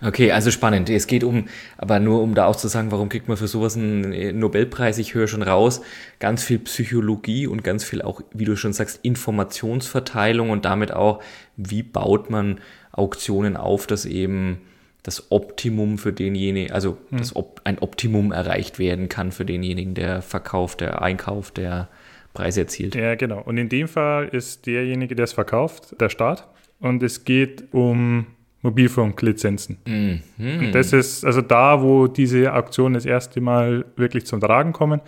Okay, also spannend. Es geht um, aber nur um da auch zu sagen, warum kriegt man für sowas einen Nobelpreis? Ich höre schon raus, ganz viel Psychologie und ganz viel auch, wie du schon sagst, Informationsverteilung und damit auch, wie baut man Auktionen auf, dass eben das Optimum für denjenigen, also mhm. dass Op- ein Optimum erreicht werden kann für denjenigen, der verkauft, der Einkauf, der Preise erzielt. Ja, genau. Und in dem Fall ist derjenige, der es verkauft, der Staat. Und es geht um Mobilfunklizenzen. Mhm. Und das ist also da, wo diese Auktionen das erste Mal wirklich zum Tragen kommen.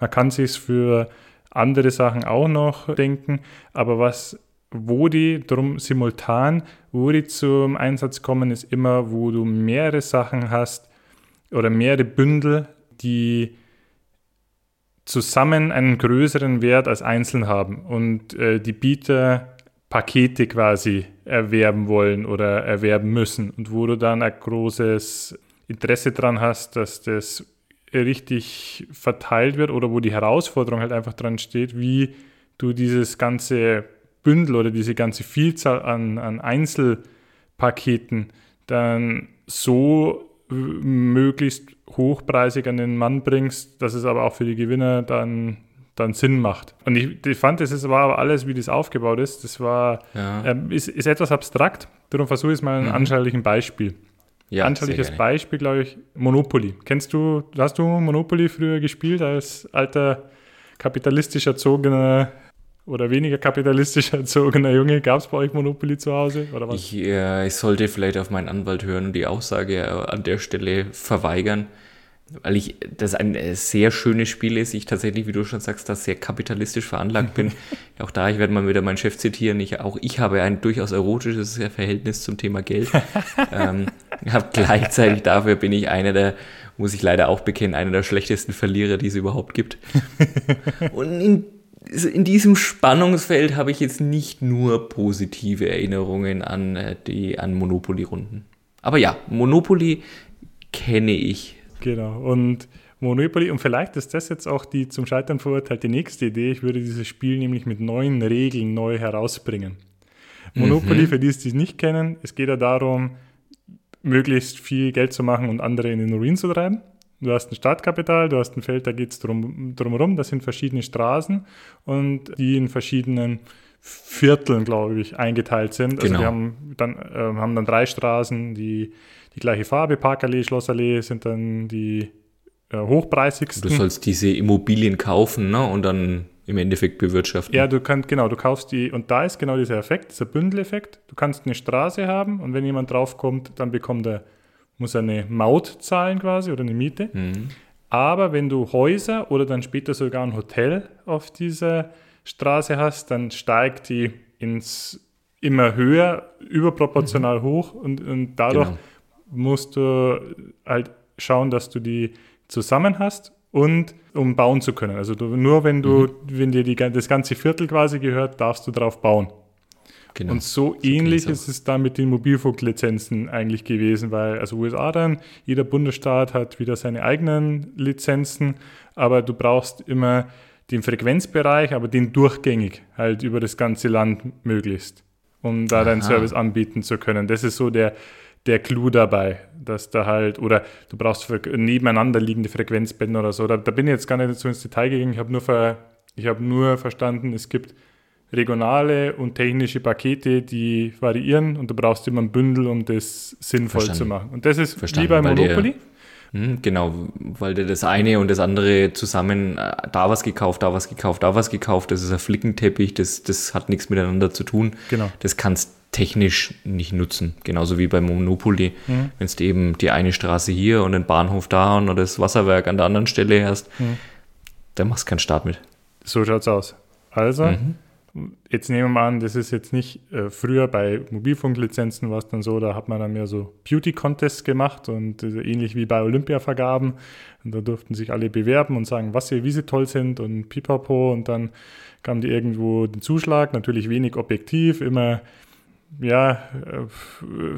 Man kann sich für andere Sachen auch noch denken, aber was wo die, drum simultan, wo die zum Einsatz kommen, ist immer, wo du mehrere Sachen hast oder mehrere Bündel, die zusammen einen größeren Wert als einzeln haben und äh, die Bieter Pakete quasi erwerben wollen oder erwerben müssen und wo du dann ein großes Interesse dran hast, dass das richtig verteilt wird oder wo die Herausforderung halt einfach dran steht, wie du dieses ganze Bündel oder diese ganze Vielzahl an, an Einzelpaketen dann so möglichst hochpreisig an den Mann bringst, dass es aber auch für die Gewinner dann, dann Sinn macht. Und ich, ich fand, das war aber alles, wie das aufgebaut ist, das war, ja. ähm, ist, ist etwas abstrakt, darum versuche ich es mal in einem mhm. anschaulichen Beispiel. Ja, anschauliches Beispiel, glaube ich, Monopoly. Kennst du, hast du Monopoly früher gespielt als alter kapitalistisch erzogener oder weniger kapitalistisch erzogener Junge? Gab es bei euch Monopoly zu Hause? Oder was? Ich, äh, ich sollte vielleicht auf meinen Anwalt hören und die Aussage an der Stelle verweigern, weil ich das ein sehr schönes Spiel ist. Ich tatsächlich, wie du schon sagst, da sehr kapitalistisch veranlagt bin. Auch da, ich werde mal wieder meinen Chef zitieren. Ich, auch ich habe ein durchaus erotisches Verhältnis zum Thema Geld. ähm, hab gleichzeitig dafür bin ich einer der, muss ich leider auch bekennen, einer der schlechtesten Verlierer, die es überhaupt gibt. Und in In diesem Spannungsfeld habe ich jetzt nicht nur positive Erinnerungen an die an Monopoly-Runden. Aber ja, Monopoly kenne ich. Genau, und Monopoly, und vielleicht ist das jetzt auch die zum Scheitern verurteilte nächste Idee. Ich würde dieses Spiel nämlich mit neuen Regeln neu herausbringen. Monopoly, mhm. für die es die nicht kennen, es geht ja darum, möglichst viel Geld zu machen und andere in den Ruin zu treiben. Du hast ein Startkapital, du hast ein Feld, da geht es drum, drumherum, das sind verschiedene Straßen und die in verschiedenen Vierteln, glaube ich, eingeteilt sind. Genau. Also wir haben dann, äh, haben dann drei Straßen, die die gleiche Farbe, Parkallee, Schlossallee sind dann die äh, hochpreisigsten. Du sollst diese Immobilien kaufen, ne? Und dann im Endeffekt bewirtschaften. Ja, du kannst, genau, du kaufst die, und da ist genau dieser Effekt, dieser Bündeleffekt. Du kannst eine Straße haben und wenn jemand draufkommt, dann bekommt er muss eine Maut zahlen quasi oder eine Miete. Mhm. Aber wenn du Häuser oder dann später sogar ein Hotel auf dieser Straße hast, dann steigt die ins immer höher, überproportional mhm. hoch und, und dadurch genau. musst du halt schauen, dass du die zusammen hast und um bauen zu können. Also du, nur wenn du, mhm. wenn dir die, das ganze Viertel quasi gehört, darfst du drauf bauen. Genau. Und so, so ähnlich ist es dann mit den Mobilfunklizenzen eigentlich gewesen, weil also U S A dann, jeder Bundesstaat hat wieder seine eigenen Lizenzen, aber du brauchst immer den Frequenzbereich, aber den durchgängig halt über das ganze Land möglichst, um da Aha. deinen Service anbieten zu können. Das ist so der, der Clou dabei, dass da halt, oder du brauchst nebeneinander liegende Frequenzbänder oder so. Da, da bin ich jetzt gar nicht so ins Detail gegangen, ich habe nur, ver, ich hab nur verstanden, es gibt regionale und technische Pakete, die variieren und du brauchst immer ein Bündel, um das sinnvoll Verstanden. zu machen. Und das ist Verstanden, wie bei Monopoly. Der, genau, weil der das eine und das andere zusammen, da was gekauft, da was gekauft, da was gekauft, das ist ein Flickenteppich, das, das hat nichts miteinander zu tun. Genau. Das kannst technisch nicht nutzen, genauso wie bei Monopoly. Mhm. Wenn du eben die eine Straße hier und den Bahnhof da und das Wasserwerk an der anderen Stelle hast, mhm. da machst du keinen Start mit. So schaut's aus. Also, mhm. jetzt nehmen wir an, das ist jetzt nicht, äh, früher bei Mobilfunklizenzen war es dann so, da hat man dann mehr so Beauty-Contests gemacht und äh, ähnlich wie bei Olympia-Vergaben. Und da durften sich alle bewerben und sagen, was sie, wie sie toll sind und pipapo. Und dann kam die irgendwo den Zuschlag, natürlich wenig objektiv, immer ja, äh,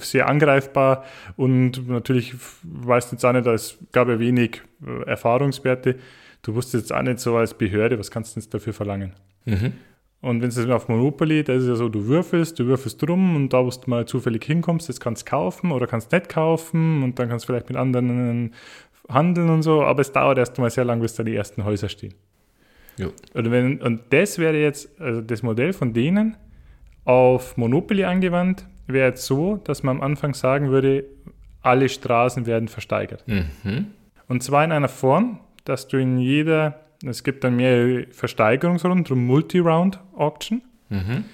sehr angreifbar. Und natürlich weißt du jetzt auch nicht, es gab ja wenig äh, Erfahrungswerte. Du wusstest jetzt auch nicht so als Behörde, was kannst du jetzt dafür verlangen? Mhm. Und wenn es auf Monopoly, da ist es ja so, du würfelst, du würfelst rum und da, wo du mal zufällig hinkommst, das kannst du kaufen oder kannst nicht kaufen und dann kannst du vielleicht mit anderen handeln und so, aber es dauert erst mal sehr lang, bis da die ersten Häuser stehen. Ja. Und, wenn, und das wäre jetzt, also das Modell von denen auf Monopoly angewandt, wäre jetzt so, dass man am Anfang sagen würde, alle Straßen werden versteigert. Mhm. Und zwar in einer Form, dass du in jeder... Es gibt dann mehrere Versteigerungsrunden, drum Multi-Round Auction. Mhm,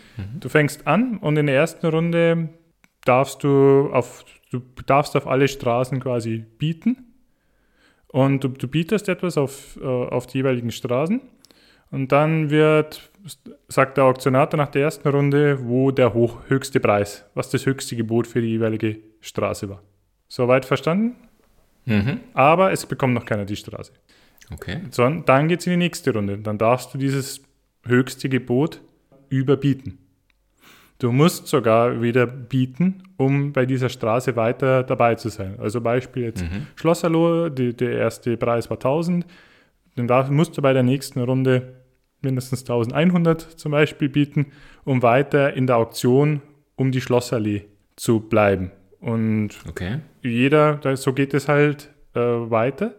du fängst an und in der ersten Runde darfst du auf, du darfst auf alle Straßen quasi bieten. Und du, du bietest etwas auf, auf die jeweiligen Straßen. Und dann wird, sagt der Auktionator nach der ersten Runde, wo der hoch, höchste Preis, was das höchste Gebot für die jeweilige Straße war. Soweit verstanden? Mhm. Aber es bekommt noch keiner die Straße. Okay. So, dann geht es in die nächste Runde. Dann darfst du dieses höchste Gebot überbieten. Du musst sogar wieder bieten, um bei dieser Straße weiter dabei zu sein. Also Beispiel jetzt mhm. Schlossallee, der erste Preis war tausend. Dann darf, musst du bei der nächsten Runde mindestens eintausendeinhundert zum Beispiel bieten, um weiter in der Auktion um die Schlossallee zu bleiben. Und okay. jeder, so geht es halt äh, weiter.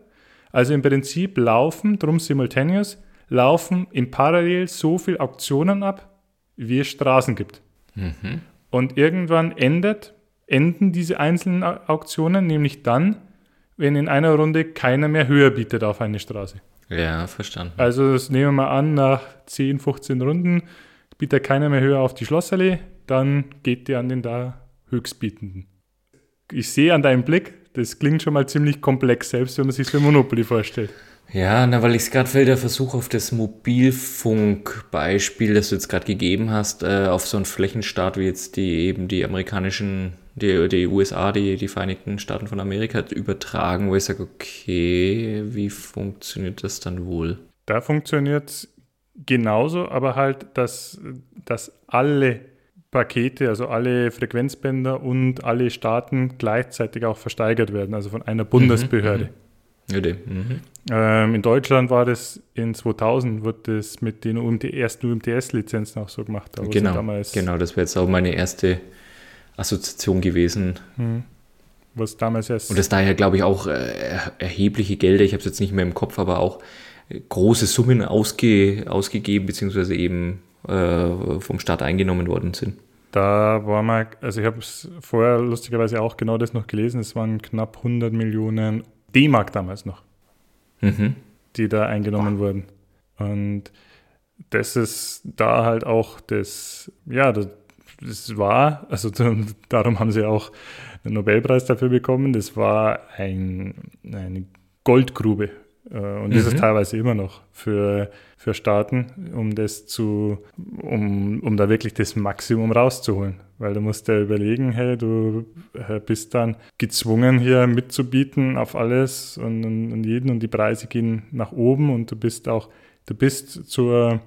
Also im Prinzip laufen, drum simultaneous, laufen im Parallel so viel Auktionen ab, wie es Straßen gibt. Mhm. Und irgendwann endet, enden diese einzelnen Auktionen, nämlich dann, wenn in einer Runde keiner mehr höher bietet auf eine Straße. Ja, verstanden. Also das nehmen wir mal an, nach zehn, fünfzehn Runden bietet keiner mehr höher auf die Schlossallee, dann geht die an den da Höchstbietenden. Ich sehe an deinem Blick, das klingt schon mal ziemlich komplex, selbst wenn man sich so ein Monopoly vorstellt. Ja, na, weil ich es gerade wieder versuche, auf das Mobilfunkbeispiel, das du jetzt gerade gegeben hast, äh, auf so einen Flächenstaat wie jetzt die eben die amerikanischen, die, die U S A, die, die Vereinigten Staaten von Amerika übertragen, wo ich sage, okay, wie funktioniert das dann wohl? Da funktioniert es genauso, aber halt, dass, dass alle Pakete, also alle Frequenzbänder und alle Staaten gleichzeitig auch versteigert werden, also von einer Bundesbehörde. Mhm, mhm. Mhm. Ähm, in Deutschland war das in zweitausend, wird das mit den ersten U M T S-Lizenzen auch so gemacht. Da, genau, damals, genau, das wäre jetzt auch meine erste Assoziation gewesen. Mhm. Was damals erst. Und das daher, glaube ich, auch äh, erhebliche Gelder, ich habe es jetzt nicht mehr im Kopf, aber auch äh, große Summen ausge, ausgegeben, beziehungsweise eben vom Staat eingenommen worden sind. Da war mal, also ich habe es vorher lustigerweise auch genau das noch gelesen, es waren knapp hundert Millionen D-Mark damals noch, mhm. die da eingenommen Boah. wurden. Und das ist da halt auch das, ja, das, das war, also darum haben sie auch einen Nobelpreis dafür bekommen, das war ein, eine Goldgrube. Und das mhm. ist teilweise immer noch für, für Staaten, um das zu, um, um da wirklich das Maximum rauszuholen. Weil du musst dir überlegen, hey, du bist dann gezwungen, hier mitzubieten auf alles und, und, und jeden, und die Preise gehen nach oben, und du bist auch, du bist zur,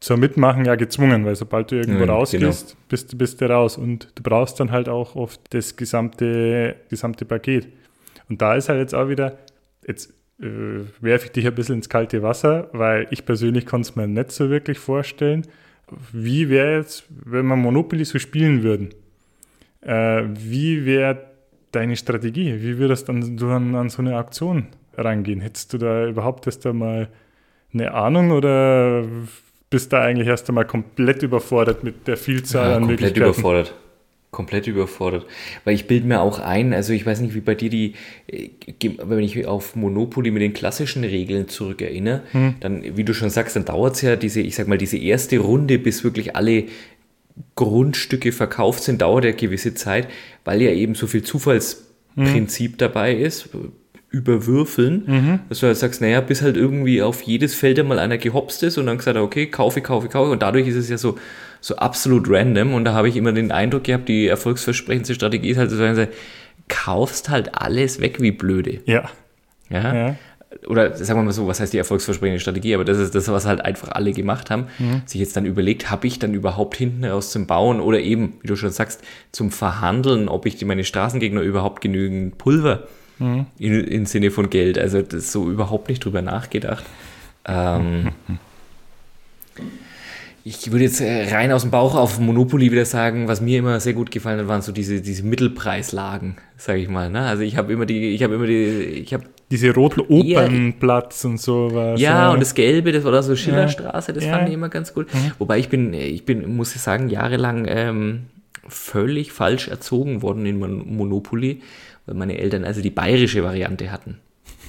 zur Mitmachen ja gezwungen, weil sobald du irgendwo ja, rausgehst, genau. bist, bist du raus, und du brauchst dann halt auch oft das gesamte, gesamte Paket. Und da ist halt jetzt auch wieder, jetzt Äh, werfe ich dich ein bisschen ins kalte Wasser, weil ich persönlich konnte es mir nicht so wirklich vorstellen, wie wäre jetzt, wenn wir Monopoly so spielen würden, äh, wie wäre deine Strategie? Wie würdest du an, an, an so eine Aktion rangehen? Hättest du da überhaupt erst einmal eine Ahnung, oder bist du eigentlich erst einmal komplett überfordert mit der Vielzahl ja, an Möglichkeiten? Komplett überfordert. Komplett überfordert, weil ich bilde mir auch ein, also ich weiß nicht, wie bei dir die, wenn ich auf Monopoly mit den klassischen Regeln zurückerinnere, hm. dann, wie du schon sagst, dann dauert es ja diese, ich sag mal, diese erste Runde, bis wirklich alle Grundstücke verkauft sind, dauert ja eine gewisse Zeit, weil ja eben so viel Zufallsprinzip hm. dabei ist, überwürfeln, mhm. dass du halt sagst, naja, bis halt irgendwie auf jedes Feld einmal einer gehopst ist und dann gesagt, okay, kaufe, kaufe, kaufe, und dadurch ist es ja so, so absolut random, und da habe ich immer den Eindruck gehabt, die erfolgsversprechendste Strategie ist halt so, du kaufst halt alles weg wie blöde. Ja. Ja. ja. Oder sagen wir mal so, was heißt die erfolgsversprechende Strategie, aber das ist das, was halt einfach alle gemacht haben, mhm. sich jetzt dann überlegt, habe ich dann überhaupt hinten raus zum Bauen oder eben, wie du schon sagst, zum Verhandeln, ob ich meine Straßengegner überhaupt genügend Pulver Mhm. In, in Sinne von Geld, also das so überhaupt nicht drüber nachgedacht. Ähm, ich würde jetzt rein aus dem Bauch auf Monopoly wieder sagen, was mir immer sehr gut gefallen hat, waren so diese, diese Mittelpreislagen, sage ich mal. Ne? Also ich habe immer die, ich habe immer die, ich habe diese roten Opernplatz und sowas. Ja, ja, und das Gelbe, das war so Schillerstraße, das ja. fand ich immer ganz gut. Mhm. Wobei ich bin, ich bin, muss ich sagen, jahrelang ähm, völlig falsch erzogen worden in Monopoly. Weil meine Eltern also die bayerische Variante hatten.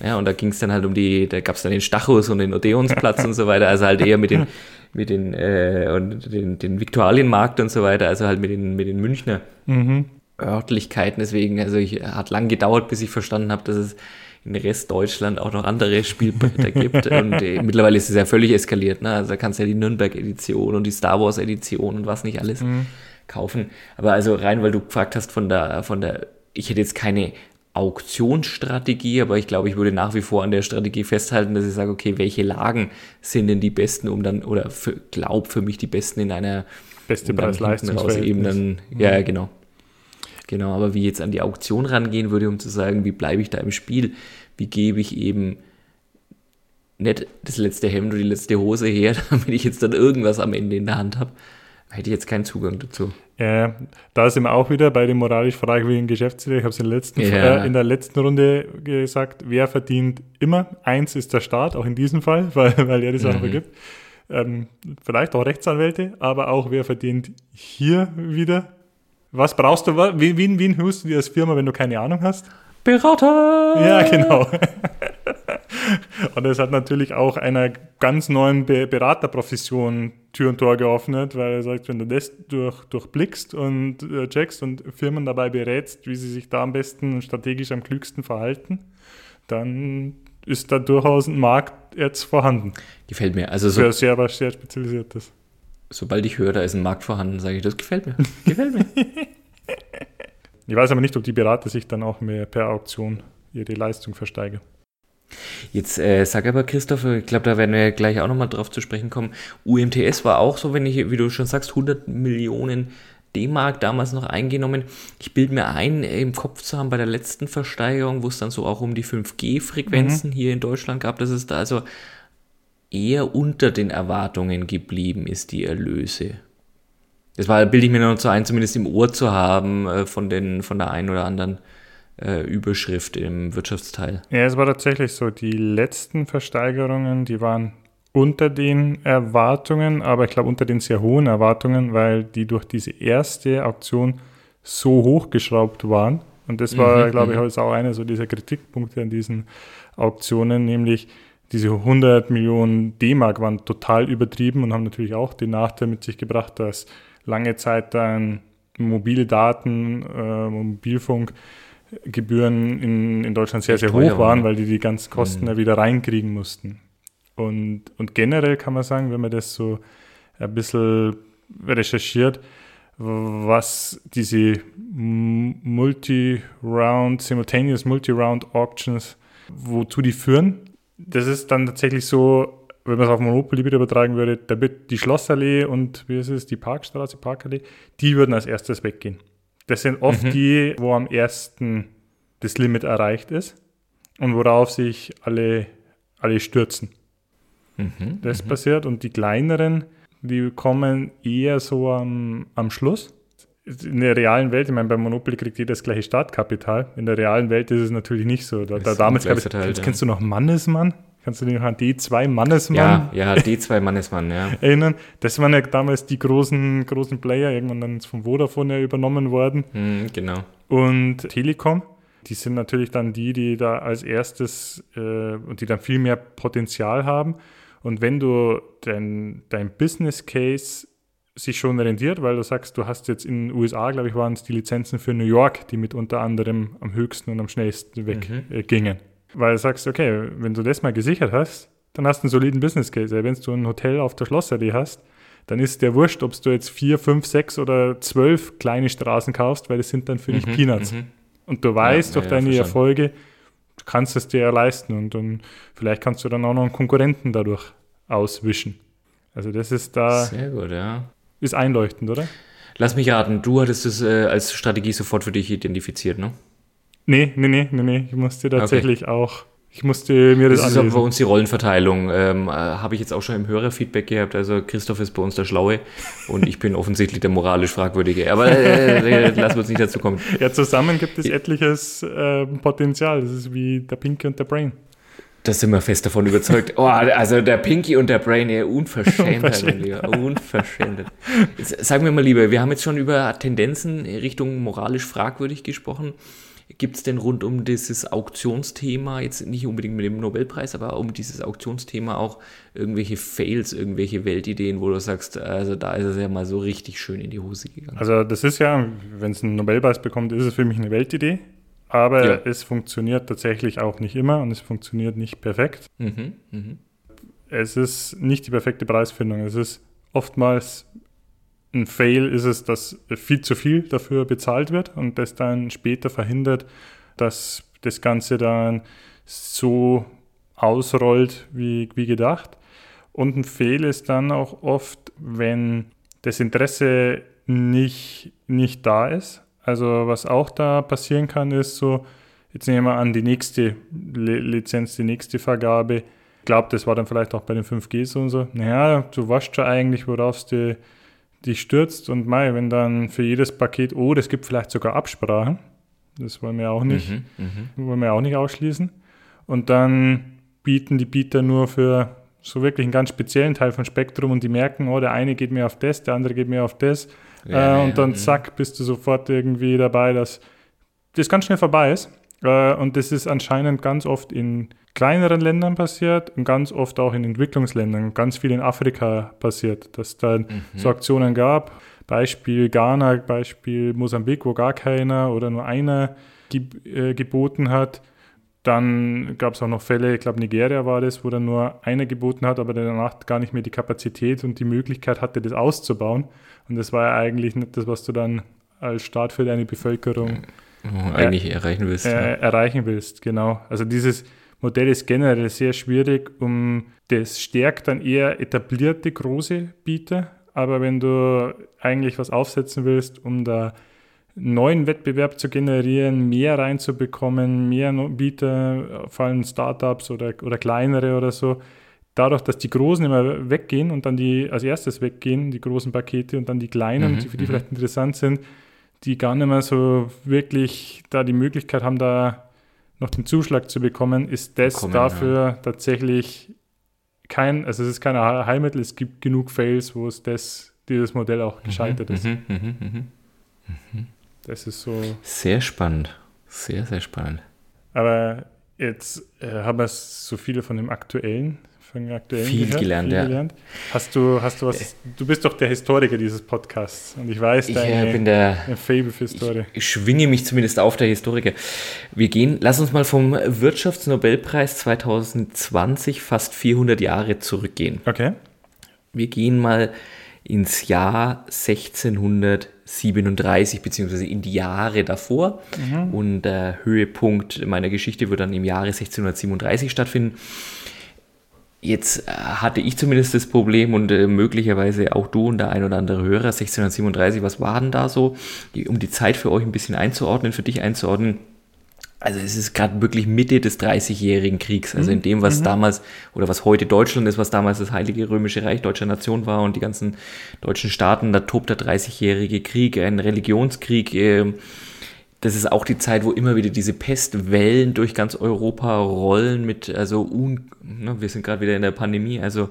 Ja, und da ging es dann halt um die, da gab es dann den Stachus und den Odeonsplatz und so weiter, also halt eher mit den, mit den, äh, und den, den Viktualien-Markt und so weiter, also halt mit den, mit den Münchner mhm. Örtlichkeiten. Deswegen, also ich, hat lang gedauert, bis ich verstanden habe, dass es in Rest Deutschland auch noch andere Spielbretter gibt. Und äh, mittlerweile ist es ja völlig eskaliert, ne? Also da kannst du ja die Nürnberg-Edition und die Star Wars-Edition und was nicht alles mhm. kaufen. Aber also rein, weil du gefragt hast von der, von der, ich hätte jetzt keine Auktionsstrategie, aber ich glaube, ich würde nach wie vor an der Strategie festhalten, dass ich sage, okay, welche Lagen sind denn die besten, um dann, oder für, glaub für mich die besten in einer... Beste um Preis-Leistungs-Verhältnis. Mhm. Ja, genau. Genau, aber wie ich jetzt an die Auktion rangehen würde, um zu sagen, wie bleibe ich da im Spiel, wie gebe ich eben nicht das letzte Hemd oder die letzte Hose her, damit ich jetzt dann irgendwas am Ende in der Hand habe, hätte ich jetzt keinen Zugang dazu. Ja, da sind wir auch wieder bei dem moralisch fragwürdigen Geschäftsführer. Ich habe es in, ja. äh, in der letzten Runde gesagt, wer verdient immer? Eins ist der Staat, auch in diesem Fall, weil, weil er die Sache vergibt. Mhm. Ähm, vielleicht auch Rechtsanwälte, aber auch wer verdient hier wieder? Was brauchst du? Wen, wen, wen hörst du dir als Firma, wenn du keine Ahnung hast? Berater! Ja, genau. Und es hat natürlich auch einer ganz neuen Be- Beraterprofession Tür und Tor geöffnet, weil er sagt, wenn du das durch, durchblickst und äh, checkst und Firmen dabei berätst, wie sie sich da am besten und strategisch am klügsten verhalten, dann ist da durchaus ein Markt jetzt vorhanden. Gefällt mir. Also so, für sehr, aber sehr spezialisiertes. Sobald ich höre, da ist ein Markt vorhanden, sage ich, das gefällt mir. Gefällt mir. Ich weiß aber nicht, ob die Berater sich dann auch mehr per Auktion ihre Leistung versteigern. Jetzt äh, sag aber, Christoph, ich glaube, da werden wir gleich auch nochmal drauf zu sprechen kommen. U M T S war auch so, wenn ich, wie du schon sagst, hundert Millionen D-Mark damals noch eingenommen. Ich bilde mir ein, im Kopf zu haben, bei der letzten Versteigerung, wo es dann so auch um die fünf G Frequenzen mhm. hier in Deutschland gab, dass es da also eher unter den Erwartungen geblieben ist, die Erlöse. Das war, bilde ich mir noch so ein, zumindest im Ohr zu haben, äh, von, den, von der einen oder anderen Überschrift im Wirtschaftsteil. Ja, es war tatsächlich so, die letzten Versteigerungen, die waren unter den Erwartungen, aber ich glaube unter den sehr hohen Erwartungen, weil die durch diese erste Auktion so hochgeschraubt waren. Und das war, mhm, glaube ich, m-m. auch einer so dieser Kritikpunkte an diesen Auktionen, nämlich diese hundert Millionen D-Mark waren total übertrieben und haben natürlich auch den Nachteil mit sich gebracht, dass lange Zeit dann Mobildaten, äh, Mobilfunk Gebühren in, in Deutschland sehr, sehr hoch waren, weil die die ganzen Kosten mhm. ja wieder reinkriegen mussten. Und, und generell kann man sagen, wenn man das so ein bisschen recherchiert, was diese Multi-Round, Simultaneous Multi-Round Auctions, wozu die führen, das ist dann tatsächlich so, wenn man es auf Monopoly wieder übertragen würde, da wird die Schlossallee und wie ist es, die Parkstraße, Parkallee, die würden als erstes weggehen. Das sind oft mhm. die, wo am ersten das Limit erreicht ist und worauf sich alle, alle stürzen. Mhm. Das mhm. passiert und die kleineren, die kommen eher so am, am Schluss. In der realen Welt, ich meine, beim Monopoly kriegt jeder das gleiche Startkapital. In der realen Welt ist es natürlich nicht so. Da, da damals, ich, Teil, kennst, ja. kennst du noch Mannesmann? Kannst du dich noch an D zwei Mannesmann? Ja, ja, D zwei Mannesmann, ja. erinnern? Das waren ja damals die großen, großen Player, irgendwann dann von Vodafone ja übernommen worden. Mhm, genau. Und Telekom, die sind natürlich dann die, die da als erstes äh, und die dann viel mehr Potenzial haben. Und wenn du dein, dein Business Case sich schon rendiert, weil du sagst, du hast jetzt in den U S A, glaube ich, waren es die Lizenzen für New York, die mit unter anderem am höchsten und am schnellsten weggingen. Mhm. Weil du sagst, okay, wenn du das mal gesichert hast, dann hast du einen soliden Business Case. Wenn du ein Hotel auf der Schlossallee hast, dann ist dir wurscht, ob du jetzt vier, fünf, sechs oder zwölf kleine Straßen kaufst, weil das sind dann für mhm. dich Peanuts. Mhm. Und du weißt ja, durch ja, deine verstanden. Erfolge, du kannst es dir ja leisten und dann vielleicht kannst du dann auch noch einen Konkurrenten dadurch auswischen. Also das ist da... Sehr gut, ja. Ist einleuchtend, oder? Lass mich raten, du hattest es äh, als Strategie sofort für dich identifiziert, ne? Nee, nee, nee, nee, nee. Ich musste tatsächlich okay. auch, ich musste mir das, das ist auch bei uns die Rollenverteilung, ähm, äh, habe ich jetzt auch schon im Hörerfeedback gehabt, also Christoph ist bei uns der Schlaue und ich bin offensichtlich der moralisch Fragwürdige, aber äh, äh, lassen wir uns nicht dazu kommen. Ja, zusammen gibt es etliches äh, Potenzial, das ist wie der Pinky und der Brain. Da sind wir fest davon überzeugt. Oh, also der Pinky und der Brain, ja, unverschämt, unverschämt. Lieber, unverschämt. Sagen wir mal, lieber, wir haben jetzt schon über Tendenzen Richtung moralisch fragwürdig gesprochen. Gibt es denn rund um dieses Auktionsthema, jetzt nicht unbedingt mit dem Nobelpreis, aber um dieses Auktionsthema auch irgendwelche Fails, irgendwelche Weltideen, wo du sagst, also da ist es ja mal so richtig schön in die Hose gegangen? Also das ist ja, wenn es einen Nobelpreis bekommt, ist es für mich eine Weltidee. Aber ja. es funktioniert tatsächlich auch nicht immer und es funktioniert nicht perfekt. Mhm, mh. Es ist nicht die perfekte Preisfindung. Es ist oftmals ein Fail, ist es, dass viel zu viel dafür bezahlt wird und das dann später verhindert, dass das Ganze dann so ausrollt wie, wie gedacht. Und ein Fail ist dann auch oft, wenn das Interesse nicht, nicht da ist. Also was auch da passieren kann, ist so, jetzt nehmen wir an, die nächste Lizenz, die nächste Vergabe. Ich glaube, das war dann vielleicht auch bei den fünf G so und so. Naja, du weißt ja eigentlich, worauf du dich stürzt. Und mei, wenn dann für jedes Paket, oh, das gibt vielleicht sogar Absprachen. Das wollen wir auch nicht, mhm, wollen wir auch nicht ausschließen. Und dann bieten die Bieter nur für so wirklich einen ganz speziellen Teil von Spektrum und die merken, oh, der eine geht mehr auf das, der andere geht mehr auf das. Ja, äh, und dann ja, ja. zack, bist du sofort irgendwie dabei, dass das ganz schnell vorbei ist. Äh, und das ist anscheinend ganz oft in kleineren Ländern passiert und ganz oft auch in Entwicklungsländern, ganz viel in Afrika passiert, dass dann mhm. so Aktionen gab. Beispiel Ghana, Beispiel Mosambik, wo gar keiner oder nur einer geb- äh, geboten hat. Dann gab es auch noch Fälle, ich glaube Nigeria war das, wo dann nur einer geboten hat, aber der danach gar nicht mehr die Kapazität und die Möglichkeit hatte, das auszubauen. Und das war ja eigentlich nicht das, was du dann als Staat für deine Bevölkerung äh, eigentlich erreichen willst. Äh, ja. Erreichen willst, genau. Also dieses Modell ist generell sehr schwierig, um das stärkt dann eher etablierte große Bieter. Aber wenn du eigentlich was aufsetzen willst, um da neuen Wettbewerb zu generieren, mehr reinzubekommen, mehr Bieter, vor allem Startups oder, oder kleinere oder so. Dadurch, dass die Großen immer weggehen und dann die als erstes weggehen, die großen Pakete und dann die Kleinen, mhm, die für die m- vielleicht interessant sind, die gar nicht mehr so wirklich da die Möglichkeit haben, da noch den Zuschlag zu bekommen, ist das Kommen, dafür ja. tatsächlich kein, also es ist kein Heilmittel, es gibt genug Fails, wo es das, dieses Modell auch gescheitert mhm, ist. M- m- m- m- mhm. Das ist so. Sehr spannend. Sehr, sehr spannend. Aber jetzt äh, haben wir so viele von dem aktuellen von aktuellen viel gehört, gelernt, viel ja. gelernt. Hast du, hast du was? Du bist doch der Historiker dieses Podcasts und ich weiß, deine, ich bin der Faible für Historie. Ich, ich schwinge mich zumindest auf der Historiker. Wir gehen, lass uns mal vom Wirtschaftsnobelpreis zwanzig zwanzig fast vierhundert Jahre zurückgehen. Okay. Wir gehen mal ins Jahr sechzehnhundertsiebenunddreißig, beziehungsweise in die Jahre davor. Mhm. Und der Höhepunkt meiner Geschichte wird dann im Jahre sechzehnhundertsiebenunddreißig stattfinden. Jetzt hatte ich zumindest das Problem und äh, möglicherweise auch du und der ein oder andere Hörer, sechzehnhundertsiebenunddreißig, was war denn da so? Um die Zeit für euch ein bisschen einzuordnen, für dich einzuordnen. Also es ist gerade wirklich Mitte des Dreißigjährigen Kriegs, also in dem, was mhm. damals oder was heute Deutschland ist, was damals das Heilige Römische Reich Deutscher Nation war und die ganzen deutschen Staaten, da tobt der Dreißigjährige Krieg, ein Religionskrieg. Das ist auch die Zeit, wo immer wieder diese Pestwellen durch ganz Europa rollen mit, also un, ne, wir sind gerade wieder in der Pandemie, also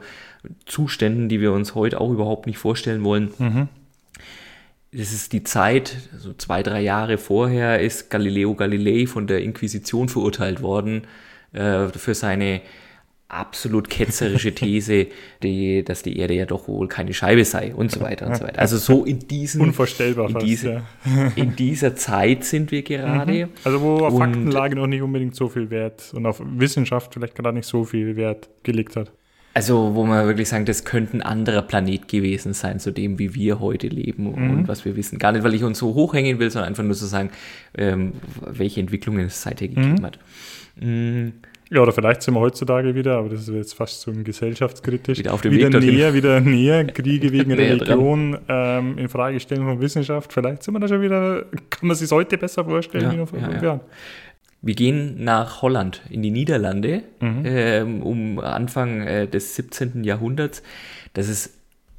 Zuständen, die wir uns heute auch überhaupt nicht vorstellen wollen. Mhm. Das ist die Zeit, so zwei, drei Jahre vorher ist Galileo Galilei von der Inquisition verurteilt worden äh, für seine absolut ketzerische These, die, dass die Erde ja doch wohl keine Scheibe sei und so weiter und so weiter. Also so in diesen... Unvorstellbar in fast, diese, ja. In dieser Zeit sind wir gerade. Mhm. Also wo auf und, Faktenlage noch nicht unbedingt so viel Wert und auf Wissenschaft vielleicht gerade nicht so viel Wert gelegt hat. Also wo man wirklich sagen, das könnte ein anderer Planet gewesen sein, zu dem, wie wir heute leben und mhm. was wir wissen. Gar nicht, weil ich uns so hochhängen will, sondern einfach nur zu sagen, ähm, welche Entwicklungen es seither gegeben mhm. hat. Mhm. Ja, oder vielleicht sind wir heutzutage wieder, aber das ist jetzt fast so ein gesellschaftskritisch, wieder, auf dem wieder Weg näher, wieder näher, Kriege wegen Religion, ähm, Infragestellung von Wissenschaft. Vielleicht sind wir da schon wieder, kann man sich heute besser vorstellen, ja, wie noch vor fünf ja, ja. Jahren. Wir gehen nach Holland, in die Niederlande, mhm. ähm, um Anfang äh, des siebzehnten Jahrhunderts. Das ist